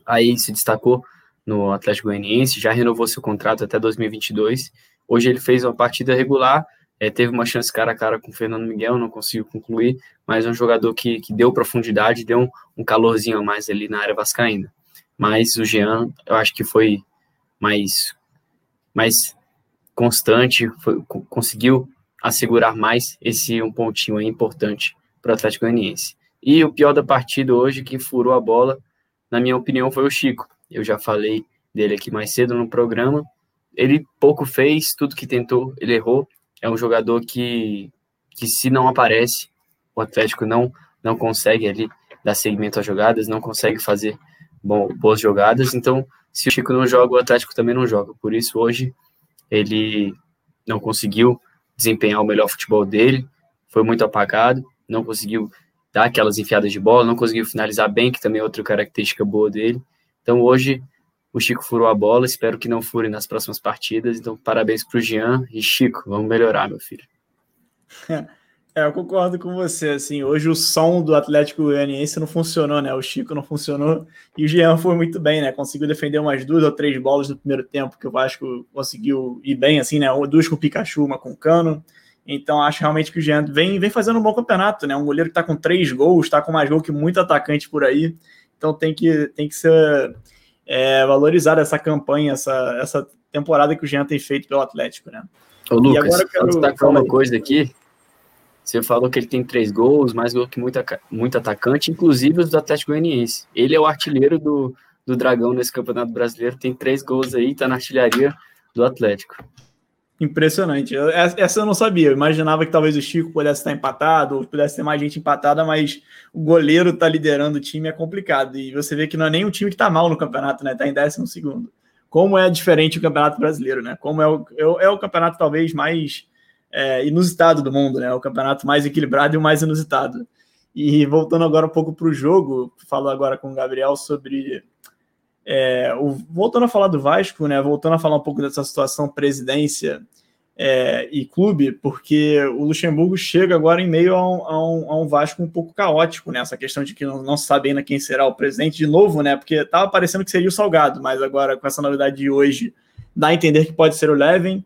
aí se destacou no Atlético Goianiense, já renovou seu contrato até dois mil e vinte e dois, hoje ele fez uma partida regular, é, teve uma chance cara a cara com o Fernando Miguel, não conseguiu concluir, mas é um jogador que, que deu profundidade, deu um, um calorzinho a mais ali na área vascaína. mas o Jean, eu acho que foi mais, mais constante, foi, conseguiu assegurar mais esse um pontinho aí importante para o Atlético Goianiense. E o pior da partida hoje, quem furou a bola, na minha opinião, foi o Chico. Eu já falei dele aqui mais cedo no programa. Ele pouco fez, tudo que tentou, ele errou. É um jogador que, que se não aparece, o Atlético não, não consegue ali dar seguimento às jogadas, não consegue fazer bom, boas jogadas. Então, se o Chico não joga, o Atlético também não joga. Por isso, hoje, ele não conseguiu desempenhar o melhor futebol dele, foi muito apagado, não conseguiu dar aquelas enfiadas de bola, não conseguiu finalizar bem, que também é outra característica boa dele. Então, hoje, o Chico furou a bola, espero que não fure nas próximas partidas. Então, parabéns para o Jean e Chico, vamos melhorar, meu filho. É, eu concordo com você, assim, hoje o som do Atlético Goianiense não funcionou, né, o Chico não funcionou e o Jean foi muito bem, né, conseguiu defender umas duas ou três bolas no primeiro tempo que o Vasco conseguiu ir bem, assim, né, duas com o Pikachu, uma com o Cano. Então acho realmente que o Jean vem, vem fazendo um bom campeonato, né, um goleiro que tá com três gols, tá com mais gol que muito atacante por aí, então tem que, tem que ser é, valorizada essa campanha, essa, essa temporada que o Jean tem feito pelo Atlético, né. Ô Lucas, agora eu quero destacar uma coisa aqui. Você falou que ele tem três gols, mais gol que muito, muito atacante, inclusive os do Atlético Goianiense. Ele é o artilheiro do, do Dragão nesse Campeonato Brasileiro, tem três gols aí, tá na artilharia do Atlético. Impressionante. Essa eu não sabia, eu imaginava que talvez o Chico pudesse estar empatado, ou pudesse ter mais gente empatada, mas o goleiro tá liderando o time, é complicado. E você vê que não é nem um time que tá mal no campeonato, né? Tá em décimo segundo. Como é diferente o Campeonato Brasileiro, né? Como é o, é o campeonato talvez mais... É, inusitado do mundo, né? O campeonato mais equilibrado e o mais inusitado. E voltando agora um pouco para o jogo, falo agora com o Gabriel sobre é, o, voltando a falar do Vasco, né? Voltando a falar um pouco dessa situação presidência é, e clube, porque o Luxemburgo chega agora em meio a um, a um, a um Vasco um pouco caótico, né? Essa questão de que não, não se sabe ainda quem será o presidente de novo, né? Porque estava parecendo que seria o Salgado, mas agora com essa novidade de hoje dá a entender que pode ser o Leven.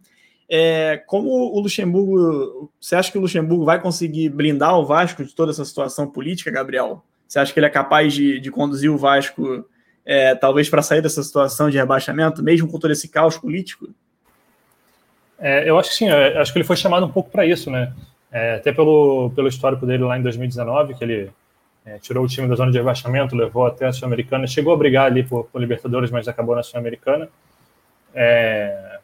É, como o Luxemburgo, você acha que o Luxemburgo vai conseguir blindar o Vasco de toda essa situação política, Gabriel? Você acha que ele é capaz de, de conduzir o Vasco é, talvez para sair dessa situação de rebaixamento, mesmo com todo esse caos político? É, eu acho que sim, eu acho que ele foi chamado um pouco para isso, né? É, até pelo, pelo histórico dele lá em dois mil e dezenove, que ele é, tirou o time da zona de rebaixamento, levou até a Sul-Americana, chegou a brigar ali por, por Libertadores, mas acabou na Sul-Americana. É...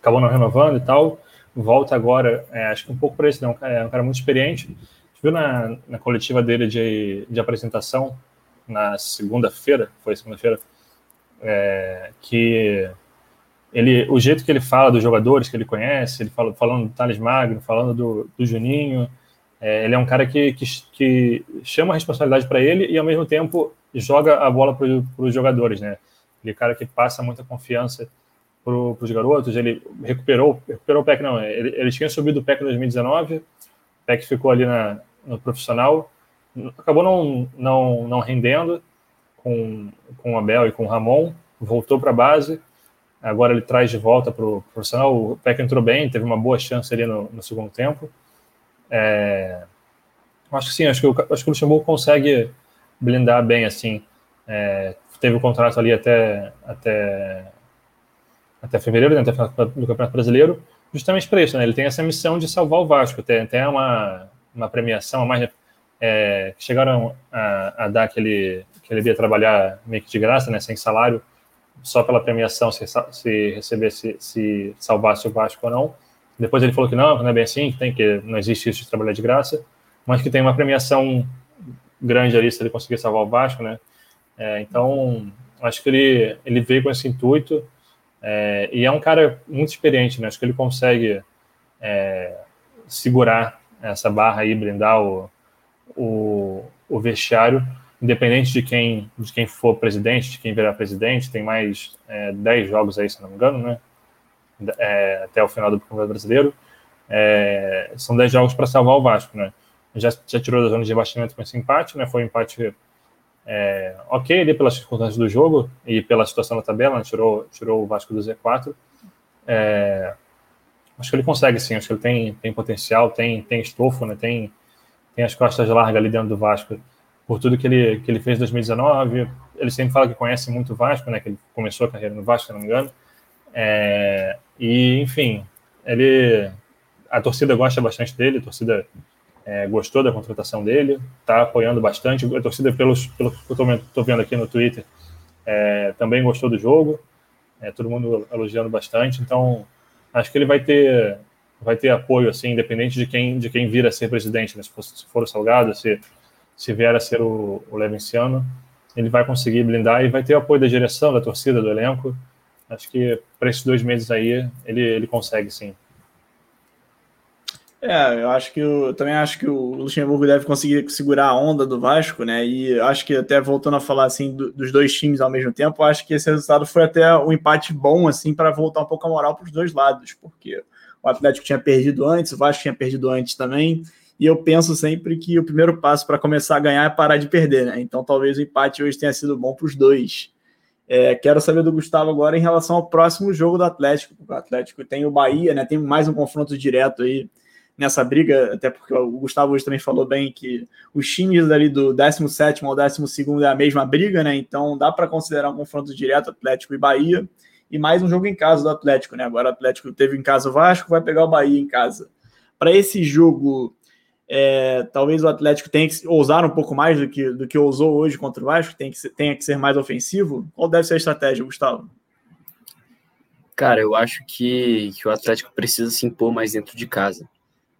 acabou não renovando e tal, volta agora, é, acho que um pouco para isso, né? um, cara, é um cara muito experiente. A gente viu na, na coletiva dele de, de apresentação, na segunda-feira, foi segunda-feira, é, que ele, o jeito que ele fala dos jogadores que ele conhece, ele fala, falando do Thales Magno, falando do, do Juninho, é, ele é um cara que, que, que chama a responsabilidade para ele e, ao mesmo tempo, joga a bola para os jogadores, né? Ele é um cara que passa muita confiança para os garotos. Ele recuperou, recuperou o P E C, não, ele, ele tinha subido o P E C em dois mil e dezenove, o P E C ficou ali na, no profissional, acabou não, não, não rendendo com, com o Abel e com o Ramon, voltou para a base, agora ele traz de volta para o profissional. O P E C entrou bem, teve uma boa chance ali no, no segundo tempo. É, acho que sim, acho que, o, acho que o Luxemburgo consegue blindar bem, assim, é, teve o contrato ali até... até até fevereiro, né, até final do Campeonato Brasileiro, justamente para isso, né? Ele tem essa missão de salvar o Vasco, tem até uma, uma premiação a mais, é, que chegaram a, a dar que ele, que ele ia trabalhar meio que de graça, né, sem salário, só pela premiação, se, se receber, se, se salvasse o Vasco ou não. Depois ele falou que não, não é bem assim, que, tem, que não existe isso de trabalhar de graça, mas que tem uma premiação grande ali se ele conseguir salvar o Vasco, né? É, então, acho que ele, ele veio com esse intuito. É, e é um cara muito experiente, né? Acho que ele consegue é, segurar essa barra aí, blindar o, o, o vestiário, independente de quem, de quem for presidente, de quem virar presidente. Tem mais é, dez jogos aí, se não me engano, né? É, até o final do Campeonato Brasileiro. É, são dez jogos para salvar o Vasco, né? Já, já tirou da zona de rebaixamento com esse empate, né? Foi um empate... É, ok, ali pelas circunstâncias do jogo e pela situação da tabela, né, tirou, tirou o Vasco do Z quatro. É, acho que ele consegue, sim. Acho que ele tem, tem potencial, tem, tem estofo, né, tem, tem as costas largas ali dentro do Vasco, por tudo que ele, que ele fez em dois mil e dezenove, ele sempre fala que conhece muito o Vasco, né? Que ele começou a carreira no Vasco, se não me engano. É, e, enfim, ele, a torcida gosta bastante dele, a torcida é, gostou da contratação dele, está apoiando bastante. A torcida, pelos, pelo que eu estou vendo aqui no Twitter, é, também gostou do jogo, é, todo mundo elogiando bastante. Então, acho que ele vai ter, vai ter apoio, assim, independente de quem, de quem vir a ser presidente, né? Se for, se for o Salgado, se, se vier a ser o, o Leven Siano, ele vai conseguir blindar e vai ter o apoio da direção, da torcida, do elenco. Acho que para esses dois meses aí, ele, ele consegue, sim. É, eu acho que eu também acho que o Luxemburgo deve conseguir segurar a onda do Vasco, né? E acho que, até voltando a falar assim do, dos dois times ao mesmo tempo, acho que esse resultado foi até um empate bom, assim, para voltar um pouco a moral para os dois lados, porque o Atlético tinha perdido antes, o Vasco tinha perdido antes também. E eu penso sempre que o primeiro passo para começar a ganhar é parar de perder, né? Então talvez o empate hoje tenha sido bom para os dois. É, quero saber do Gustavo agora em relação ao próximo jogo do Atlético. O Atlético tem o Bahia, né? Tem mais um confronto direto aí nessa briga, até porque o Gustavo hoje também falou bem que os times ali do décimo sétimo ao décimo segundo é a mesma briga, né? Então dá para considerar um confronto direto Atlético e Bahia. E mais um jogo em casa do Atlético, né? Agora o Atlético teve em casa o Vasco, vai pegar o Bahia em casa. Para esse jogo... É, talvez o Atlético tenha que ousar um pouco mais do que, do que ousou hoje contra o Vasco, tem que ser, tenha que ser mais ofensivo. Qual deve ser a estratégia, Gustavo? Cara, eu acho que, que o Atlético precisa se impor mais dentro de casa.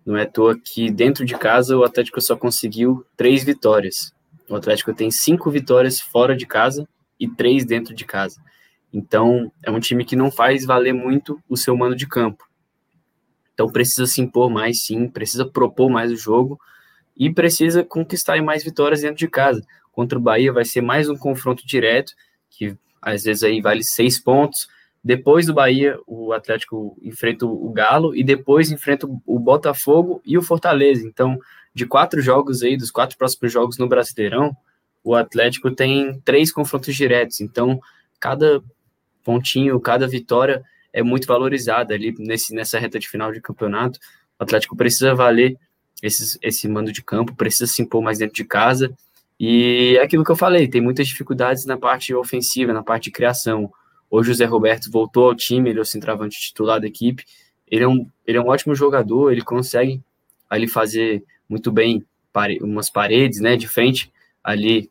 Não é à toa que dentro de casa o Atlético só conseguiu três vitórias. O Atlético tem cinco vitórias fora de casa e três dentro de casa. Então é um time que não faz valer muito o seu mano de campo. Então precisa se impor mais, sim, precisa propor mais o jogo e precisa conquistar mais vitórias dentro de casa. Contra o Bahia vai ser mais um confronto direto, que às vezes aí vale seis pontos. Depois do Bahia, o Atlético enfrenta o Galo e depois enfrenta o Botafogo e o Fortaleza. Então, de quatro jogos aí, dos quatro próximos jogos no Brasileirão, o Atlético tem três confrontos diretos. Então, cada pontinho, cada vitória... é muito valorizada ali nesse, nessa reta de final de campeonato. O Atlético precisa valer esses, esse mando de campo, precisa se impor mais dentro de casa, e é aquilo que eu falei, tem muitas dificuldades na parte ofensiva, na parte de criação. Hoje o Zé Roberto voltou ao time, ele é o centroavante titular da equipe, ele é um, ele é um ótimo jogador, ele consegue ali fazer muito bem pare, umas paredes, né, de frente ali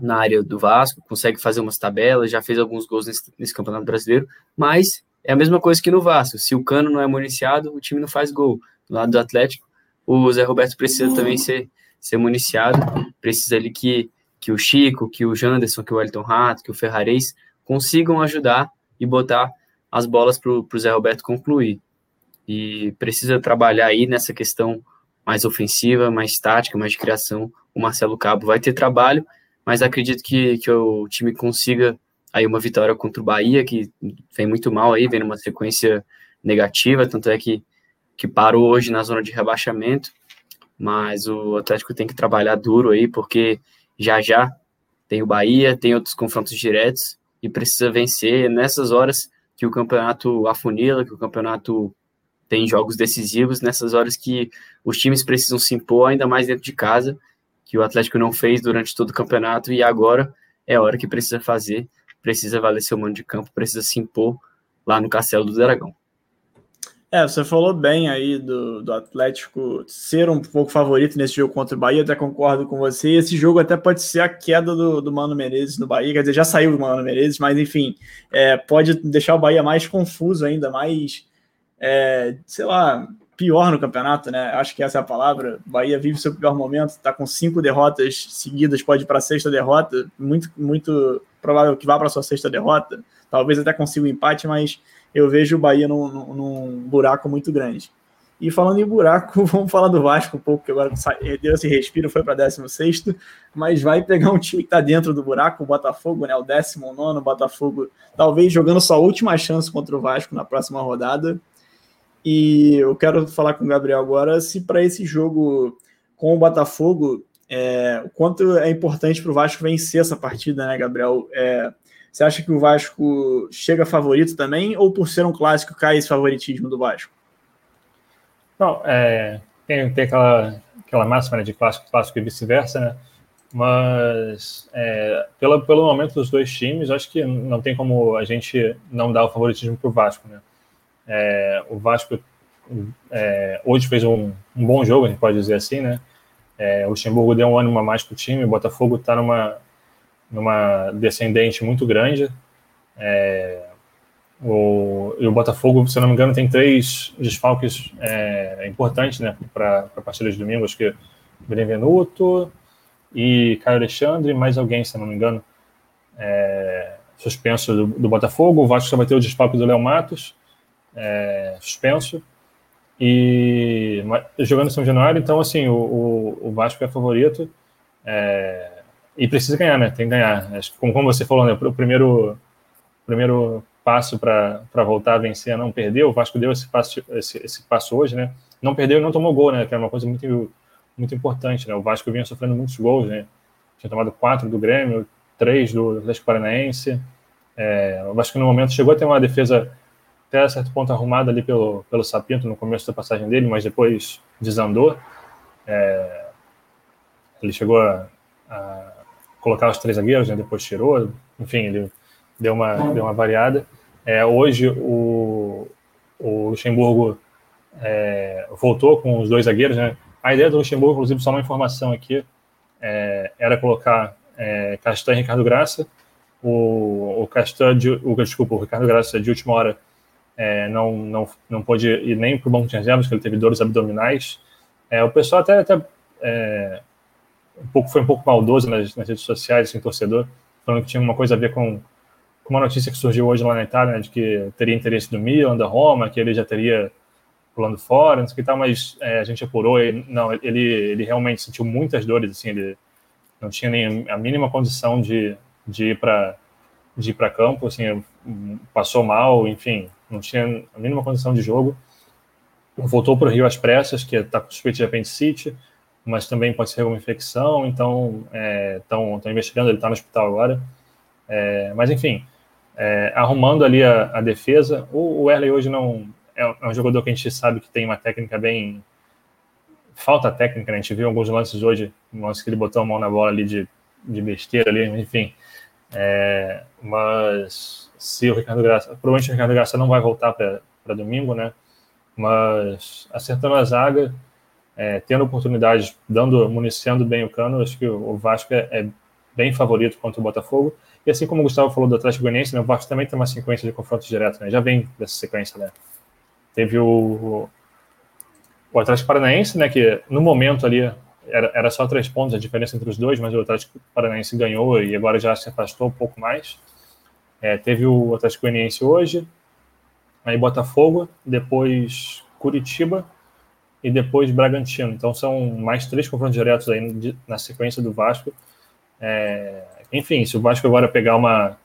na área do Vasco, consegue fazer umas tabelas, já fez alguns gols nesse, nesse Campeonato Brasileiro, mas é a mesma coisa que no Vasco, se o Cano não é municiado, o time não faz gol. Do lado do Atlético, o Zé Roberto precisa uhum. também ser, ser municiado, precisa ali que, que o Chico, que o Janderson, que o Wellington Rato, que o Ferrarese consigam ajudar e botar as bolas para o Zé Roberto concluir. E precisa trabalhar aí nessa questão mais ofensiva, mais tática, mais de criação. O Marcelo Cabo vai ter trabalho, mas acredito que, que o time consiga aí uma vitória contra o Bahia, que vem muito mal aí, vem numa sequência negativa, tanto é que, que parou hoje na zona de rebaixamento, mas o Atlético tem que trabalhar duro aí, porque já já tem o Bahia, tem outros confrontos diretos, e precisa vencer nessas horas que o campeonato afunila, que o campeonato tem jogos decisivos, nessas horas que os times precisam se impor ainda mais dentro de casa, que o Atlético não fez durante todo o campeonato, e agora é a hora que precisa fazer, precisa valer seu mano de campo, precisa se impor lá no Castelo do Dragão. É, você falou bem aí do, do Atlético ser um pouco favorito nesse jogo contra o Bahia, até concordo com você, esse jogo até pode ser a queda do, do Mano Menezes no Bahia, quer dizer, já saiu do Mano Menezes, mas enfim, é, pode deixar o Bahia mais confuso ainda, mais, é, sei lá... pior no campeonato, né? Acho que essa é a palavra. O Bahia vive seu pior momento, está com cinco derrotas seguidas, pode ir para a sexta derrota, muito, muito provável que vá para a sua sexta derrota, talvez até consiga um empate, mas eu vejo o Bahia num, num buraco muito grande. E falando em buraco, vamos falar do Vasco um pouco, que agora deu esse respiro, foi para décimo sexto, mas vai pegar um time que está dentro do buraco, o Botafogo, né? O décimo nono, o Botafogo, talvez jogando sua última chance contra o Vasco na próxima rodada. E eu quero falar com o Gabriel agora se para esse jogo com o Botafogo, é, o quanto é importante para o Vasco vencer essa partida, né, Gabriel? É, você acha que o Vasco chega favorito também, ou por ser um clássico cai esse favoritismo do Vasco? Não, é, tem, tem aquela, aquela máxima, né, de clássico, clássico e vice-versa, né? Mas, é, pela, pelo momento dos dois times, acho que não tem como a gente não dar o favoritismo para o Vasco, né? É, o Vasco é, hoje fez um, um bom jogo, a gente pode dizer assim, né? É, o Luxemburgo deu um ânimo a mais para o time, o Botafogo está numa, numa descendente muito grande. É, o, e o Botafogo, se eu não me engano, tem três desfalques é, importantes, né, para a partida de domingo. Acho que Benvenuto e Caio Alexandre, mais alguém, se eu não me engano, é, suspenso do, do Botafogo. O Vasco só vai ter o desfalque do Léo Matos, é, suspenso, e jogando em São Januário. Então, assim, o, o, o Vasco é favorito, é, e precisa ganhar, né? Tem que ganhar. Acho que, como, como você falou, né, o primeiro, primeiro passo para voltar a vencer é não perder. O Vasco deu esse passo, esse, esse passo hoje, né? Não perdeu e não tomou gol, né? Que era uma coisa muito... muito importante, né? O Vasco vinha sofrendo muitos gols, né? Tinha tomado quatro do Grêmio, três do Atlético Paranaense. É, o Vasco, no momento, chegou a ter uma defesa até certo ponto arrumada ali pelo, pelo Sapinto no começo da passagem dele, mas depois desandou. É, ele chegou a, a colocar os três zagueiros, né? Depois tirou. Enfim, ele deu uma, deu uma variada. É, hoje, o, o Luxemburgo é, voltou com os dois zagueiros, né? A ideia do Luxemburgo, inclusive, só uma informação aqui, é, era colocar é, Castan e Ricardo Graça. O, o Castan, de, o, desculpa, o Ricardo Graça, de última hora, é, não, não, não pôde ir nem para o banco de reservas, porque ele teve dores abdominais. É, o pessoal até, até é, um pouco, foi um pouco maldoso nas, nas redes sociais, assim, torcedor, falando que tinha uma coisa a ver com, com uma notícia que surgiu hoje lá na Itália, né, de que teria interesse do Milan, da Roma, que ele já teria... pulando fora, não sei o que tal, mas é, a gente apurou, ele, não, ele, ele realmente sentiu muitas dores, assim, ele não tinha nem a mínima condição de, de ir para de ir para campo, assim, passou mal, enfim, não tinha a mínima condição de jogo, voltou para o Rio às pressas, que está com suspeita de apendicite, mas também pode ser uma infecção, então estão é, investigando, ele está no hospital agora, é, mas enfim, é, arrumando ali a, a defesa. O, o Erley hoje não... é um jogador que a gente sabe que tem uma técnica bem... falta técnica, né? A gente viu alguns lances hoje, um lance que ele botou a mão na bola ali de, de besteira ali, enfim. É, mas se o Ricardo Graça... provavelmente o Ricardo Graça não vai voltar para domingo, né? Mas acertando a zaga, é, tendo oportunidades, dando, municiando bem o Cano, acho que o Vasco é, é bem favorito contra o Botafogo. E assim como o Gustavo falou do Atlético Goianiense, né? O Vasco também tem uma sequência de confrontos diretos, né? Já vem dessa sequência, né? Teve o, o Atlético Paranaense, né, que no momento ali era, era só três pontos a diferença entre os dois, mas o Atlético Paranaense ganhou e agora já se afastou um pouco mais. É, teve o Atlético Goianiense hoje, aí Botafogo, depois Curitiba e depois Bragantino. Então são mais três confrontos diretos aí na sequência do Vasco. É, enfim, se o Vasco agora pegar uma,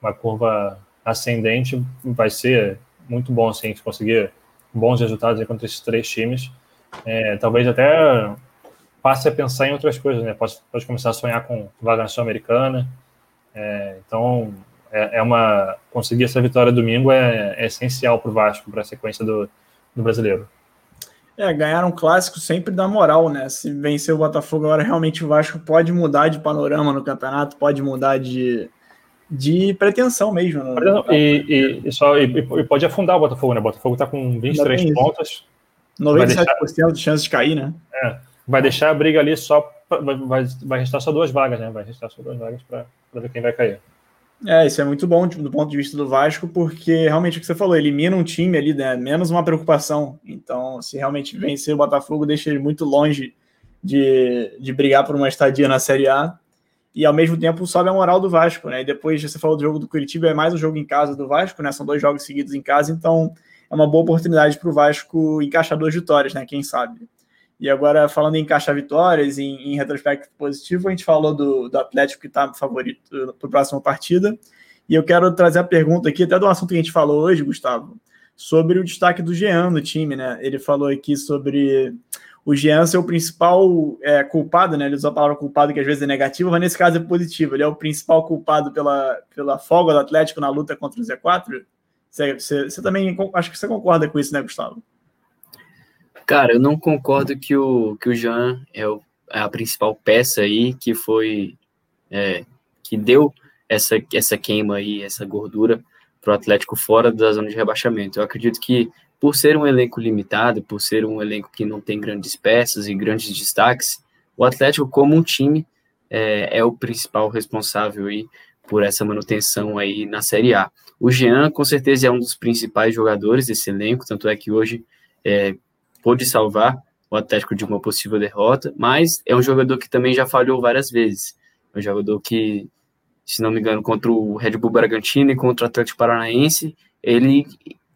uma curva ascendente, vai ser... muito bom, assim, se conseguir bons resultados aí contra esses três times. É, talvez até passe a pensar em outras coisas, né? Pode, pode começar a sonhar com vaga na Sul-Americana. É, então, é, é uma... conseguir essa vitória domingo é, é essencial para o Vasco, para a sequência do, do brasileiro. É, ganhar um clássico sempre dá moral, né? Se vencer o Botafogo agora, realmente o Vasco pode mudar de panorama no campeonato, pode mudar de... de pretensão mesmo. Né? E, e, só, e, e pode afundar o Botafogo, né? O Botafogo está com vinte e três pontos. noventa e sete por cento deixar, de chance de cair, né? É, vai deixar a briga ali só... Vai, vai, vai restar só duas vagas, né? Vai restar só duas vagas para ver quem vai cair. É, isso é muito bom tipo, do ponto de vista do Vasco, porque realmente o que você falou, elimina um time ali, né? Menos uma preocupação. Então, se realmente vencer o Botafogo, deixa ele muito longe de, de brigar por uma estadia na Série A. E, ao mesmo tempo, sobe a moral do Vasco, né? E depois, você falou do jogo do Curitiba, é mais um jogo em casa do Vasco, né? São dois jogos seguidos em casa, então é uma boa oportunidade para o Vasco encaixar duas vitórias, né? Quem sabe? E agora, falando em encaixar vitórias, em, em retrospecto positivo, a gente falou do, do Atlético que está favorito para a próxima partida. E eu quero trazer a pergunta aqui, até do assunto que a gente falou hoje, Gustavo, sobre o destaque do Jean no time, né? Ele falou aqui sobre... o Jean é o principal é, culpado, né? Ele usou a palavra culpado, que às vezes é negativa, mas nesse caso é positivo. Ele é o principal culpado pela, pela folga do Atlético na luta contra o Z quatro. Você, você, você também, acho que você concorda com isso, né, Gustavo? Cara, eu não concordo que o, que o Jean é o a principal peça aí que foi, é, que deu essa, essa queima aí, essa gordura para o Atlético fora da zona de rebaixamento. Eu acredito que, por ser um elenco limitado, por ser um elenco que não tem grandes peças e grandes destaques, o Atlético, como um time, é, é o principal responsável aí por essa manutenção aí na Série A. O Jean, com certeza, é um dos principais jogadores desse elenco, tanto é que hoje é, pôde salvar o Atlético de uma possível derrota, mas é um jogador que também já falhou várias vezes. É um jogador que, se não me engano, contra o Red Bull Bragantino e contra o Atlético Paranaense, ele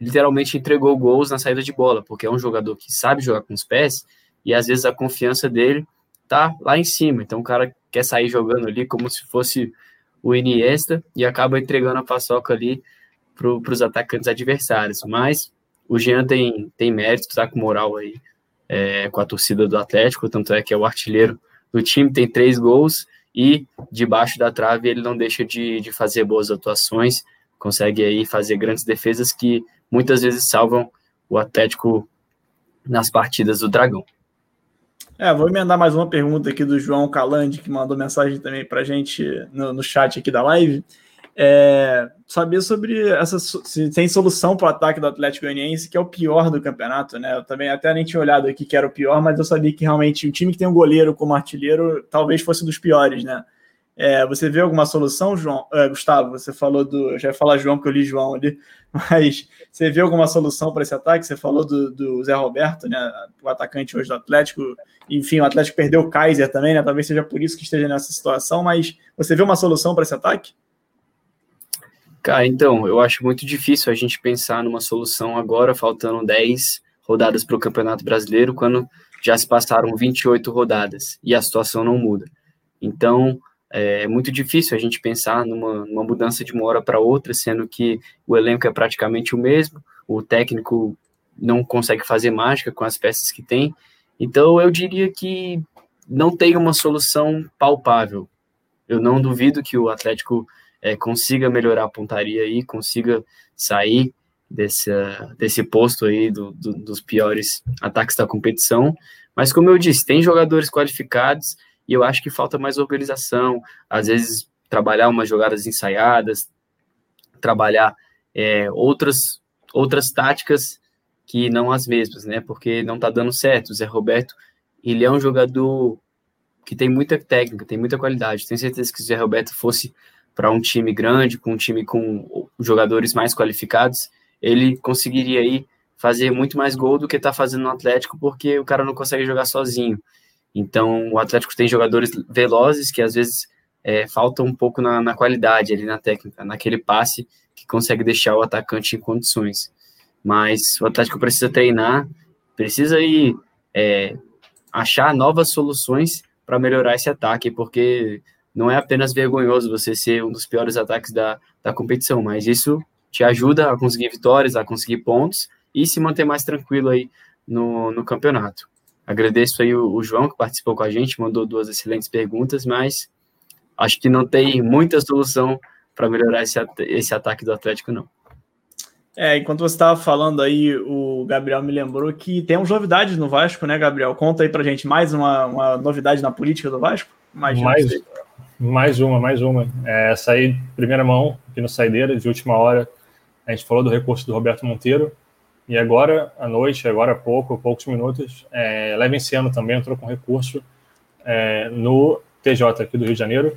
literalmente entregou gols na saída de bola, porque é um jogador que sabe jogar com os pés, e às vezes a confiança dele tá lá em cima, então o cara quer sair jogando ali como se fosse o Iniesta, e acaba entregando a paçoca ali para os atacantes adversários. Mas o Jean tem, tem mérito, tá com moral aí, é, com a torcida do Atlético, tanto é que é o artilheiro do time, tem três gols, e debaixo da trave ele não deixa de, de fazer boas atuações, consegue aí fazer grandes defesas que muitas vezes salvam o Atlético nas partidas do Dragão. É, vou emendar mais uma pergunta aqui do João Calandi, que mandou mensagem também pra gente no, no chat aqui da live. É, saber sobre essa, se tem solução para o ataque do Atlético Goianiense, que é o pior do campeonato, né? Eu também até nem tinha olhado aqui que era o pior, mas eu sabia que realmente o time que tem um goleiro como artilheiro talvez fosse um dos piores, né? É, você vê alguma solução, João? É, Gustavo, você falou do... Eu já ia falar João, porque eu li João ali. Mas você vê alguma solução para esse ataque? Você falou do, do Zé Roberto, né? O atacante hoje do Atlético. Enfim, o Atlético perdeu o Kaiser também, né? Talvez seja por isso que esteja nessa situação. Mas você vê uma solução para esse ataque? Cara, então, eu acho muito difícil a gente pensar numa solução agora, faltando dez rodadas para o Campeonato Brasileiro, quando já se passaram vinte e oito rodadas e a situação não muda. Então... é muito difícil a gente pensar numa, numa mudança de uma hora para outra, sendo que o elenco é praticamente o mesmo, o técnico não consegue fazer mágica com as peças que tem. Então eu diria que não tem uma solução palpável. Eu não duvido que o Atlético é, consiga melhorar a pontaria aí, consiga sair dessa, desse posto aí do, do, dos piores ataques da competição. Mas como eu disse, tem jogadores qualificados, e eu acho que falta mais organização, às vezes trabalhar umas jogadas ensaiadas, trabalhar é, outras, outras táticas que não as mesmas, né? Porque não tá dando certo. O Zé Roberto, ele é um jogador que tem muita técnica, tem muita qualidade. Tenho certeza que se o Zé Roberto fosse para um time grande, com um time com jogadores mais qualificados, ele conseguiria aí fazer muito mais gol do que tá fazendo no Atlético, porque o cara não consegue jogar sozinho. Então, o Atlético tem jogadores velozes que, às vezes, é, faltam um pouco na, na qualidade, ali na técnica, naquele passe que consegue deixar o atacante em condições. Mas o Atlético precisa treinar, precisa aí, é, achar novas soluções para melhorar esse ataque, porque não é apenas vergonhoso você ser um dos piores ataques da, da competição, mas isso te ajuda a conseguir vitórias, a conseguir pontos e se manter mais tranquilo aí no, no campeonato. Agradeço aí o João, que participou com a gente, mandou duas excelentes perguntas, mas acho que não tem muita solução para melhorar esse, esse ataque do Atlético, não. É, enquanto você estava falando aí, o Gabriel me lembrou que tem umas novidades no Vasco, né, Gabriel? Conta aí para a gente mais uma, uma novidade na política do Vasco. Imagina mais, mais uma, mais uma. É, essa aí, primeira mão, aqui no Saideira, de última hora, a gente falou do recurso do Roberto Monteiro. E agora, à noite, agora há pouco, poucos minutos, é, Leven Siano também entrou com recurso é, no T J aqui do Rio de Janeiro.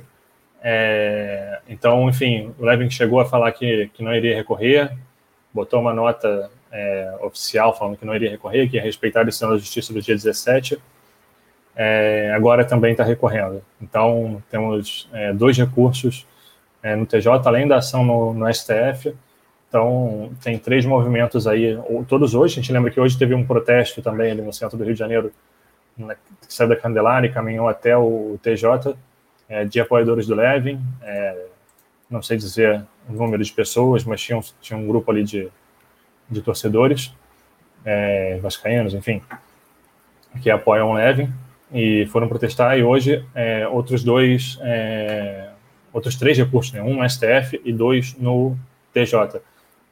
É, então, enfim, o Leven chegou a falar que, que não iria recorrer, botou uma nota é, oficial falando que não iria recorrer, que ia respeitar a decisão da Justiça do dia dezessete. É, agora também está recorrendo. Então, temos é, dois recursos é, no T J, além da ação no, no S T F. Então, tem três movimentos aí, todos hoje. A gente lembra que hoje teve um protesto também ali no centro do Rio de Janeiro, que saiu da Candelária e caminhou até o T J, é, de apoiadores do Leven. É, não sei dizer o número de pessoas, mas tinha um, tinha um grupo ali de, de torcedores, é, vascaínos, enfim, que apoiam o Leven e foram protestar. E hoje, é, outros dois, é, outros três recursos, né? Um no S T F e dois no T J.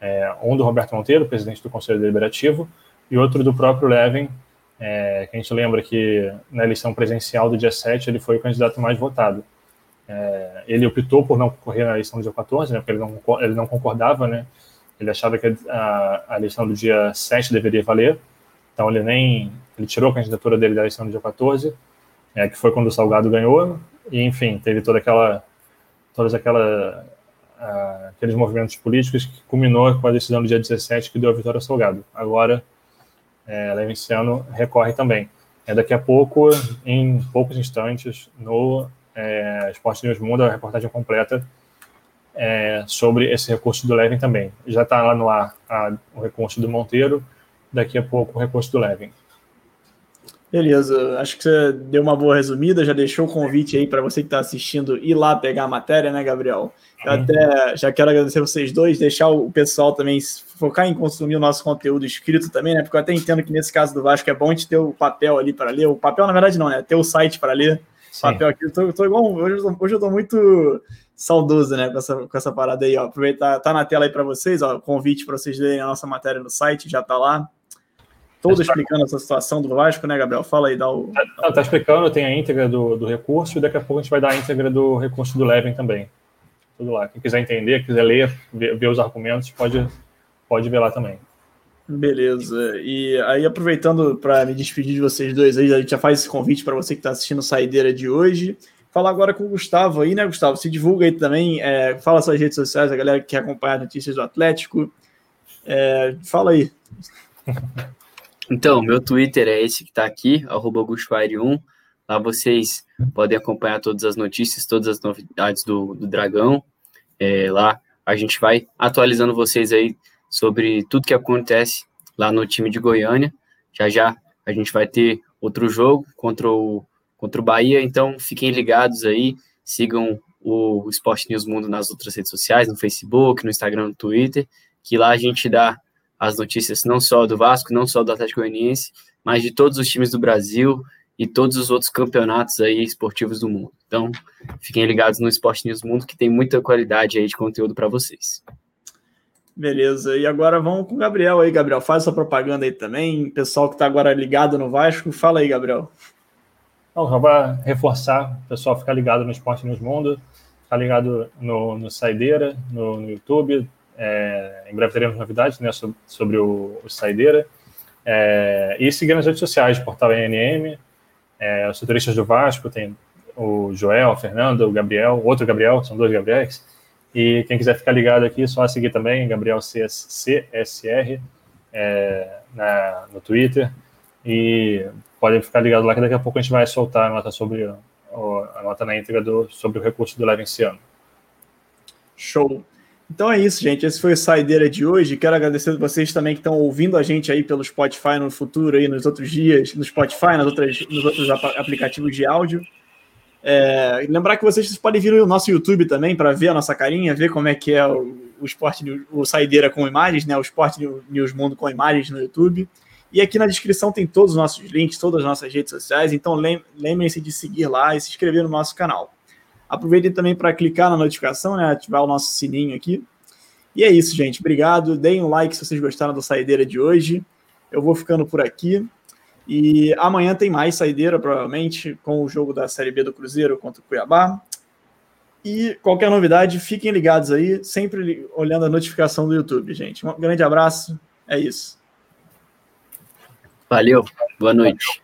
É, um do Roberto Monteiro, presidente do Conselho Deliberativo, e outro do próprio Leven, É, que a gente lembra que na eleição presencial do dia sete ele foi o candidato mais votado. É, ele optou por não concorrer na eleição do dia quatorze, né, porque ele não, ele não concordava, né? Ele achava que a, a eleição do dia sete deveria valer, então ele nem ele tirou a candidatura dele da eleição do dia quatorze, é, que foi quando o Salgado ganhou, e enfim, teve toda aquela, todas aquela, a, aqueles movimentos políticos que culminou com a decisão do dia dezessete que deu a vitória ao Salgado. Agora, é, Leven Siano recorre também. É, daqui a pouco, em poucos instantes, no é, Esporte News Mundo, a reportagem completa É, sobre esse recurso do Leven também. Já está lá no ar a, o recurso do Monteiro, daqui a pouco o recurso do Leven. Beleza, acho que você deu uma boa resumida, já deixou o convite aí para você que está assistindo ir lá pegar a matéria, né, Gabriel? Eu uhum. até já quero agradecer vocês dois, deixar o pessoal também focar em consumir o nosso conteúdo escrito também, né, porque eu até entendo que nesse caso do Vasco é bom a gente ter o papel ali para ler, o papel na verdade não, né, ter o site para ler. Sim. Papel aqui, eu tô, tô igual, hoje eu tô, hoje eu tô muito saudoso, né, com essa, com essa parada aí, ó, aproveitar, tá na tela aí para vocês, ó, convite para vocês lerem a nossa matéria no site, já tá lá, todo explicando essa situação do Vasco, né, Gabriel, fala aí, dá o... Tá, tá, tá explicando, tem a íntegra do, do recurso, e daqui a pouco a gente vai dar a íntegra do recurso do Leven também, tudo lá, quem quiser entender, quiser ler, ver, ver os argumentos, pode, pode ver lá também. Beleza, e aí aproveitando para me despedir de vocês dois, aí a gente já faz esse convite para você que está assistindo a Saideira de hoje, falar agora com o Gustavo aí, né, Gustavo? Se divulga aí também, é, fala suas redes sociais, a galera que quer acompanhar notícias do Atlético, é, fala aí. Então, meu Twitter é esse que está aqui, arroba Gusto Fire um, lá vocês podem acompanhar todas as notícias, todas as novidades do, do Dragão, é, lá a gente vai atualizando vocês aí sobre tudo que acontece lá no time de Goiânia. Já já a gente vai ter outro jogo contra o, contra o Bahia, então fiquem ligados aí, sigam o Esporte News Mundo nas outras redes sociais, no Facebook, no Instagram, no Twitter, que lá a gente dá as notícias não só do Vasco, não só do Atlético Goianiense, mas de todos os times do Brasil e todos os outros campeonatos aí esportivos do mundo. Então, fiquem ligados no Esporte News Mundo, que tem muita qualidade aí de conteúdo para vocês. Beleza, e agora vamos com o Gabriel aí, Gabriel, faz essa propaganda aí também, pessoal que está agora ligado no Vasco, fala aí, Gabriel. Não, só para reforçar, pessoal, ficar ligado no Esporte News Mundo, ficar ligado no, no Saideira, no, no YouTube, é, em breve teremos novidades, né, sobre, sobre o, o Saideira, é, e seguir nas redes sociais, portal N N M, é, os turistas do Vasco, tem o Joel, o Fernando, o Gabriel, outro Gabriel, são dois Gabriels. E quem quiser ficar ligado aqui, só seguir também, Gabriel C S R, é, na, no Twitter. E podem ficar ligados lá, que daqui a pouco a gente vai soltar a nota, sobre, a nota na íntegra do, sobre o recurso do Leven Siano. Show! Então é isso, gente. Esse foi o Saideira de hoje. Quero agradecer a vocês também que estão ouvindo a gente aí pelo Spotify no futuro, aí nos outros dias, no Spotify, nas outras, nos outros aplicativos de áudio. É, lembrar que vocês podem vir no nosso YouTube também para ver a nossa carinha, ver como é que é o, o, esporte, o Saideira com imagens, né? O Esporte News Mundo com imagens no YouTube. E aqui na descrição tem todos os nossos links, todas as nossas redes sociais, então lembrem-se de seguir lá e se inscrever no nosso canal. Aproveitem também para clicar na notificação, né? Ativar o nosso sininho aqui. E é isso, gente. Obrigado. Deem um like se vocês gostaram da Saideira de hoje. Eu vou ficando por aqui. E amanhã tem mais Saideira, provavelmente, com o jogo da Série B do Cruzeiro contra o Cuiabá. E qualquer novidade, fiquem ligados aí, sempre olhando a notificação do YouTube, gente. Um grande abraço, é isso. Valeu, boa noite.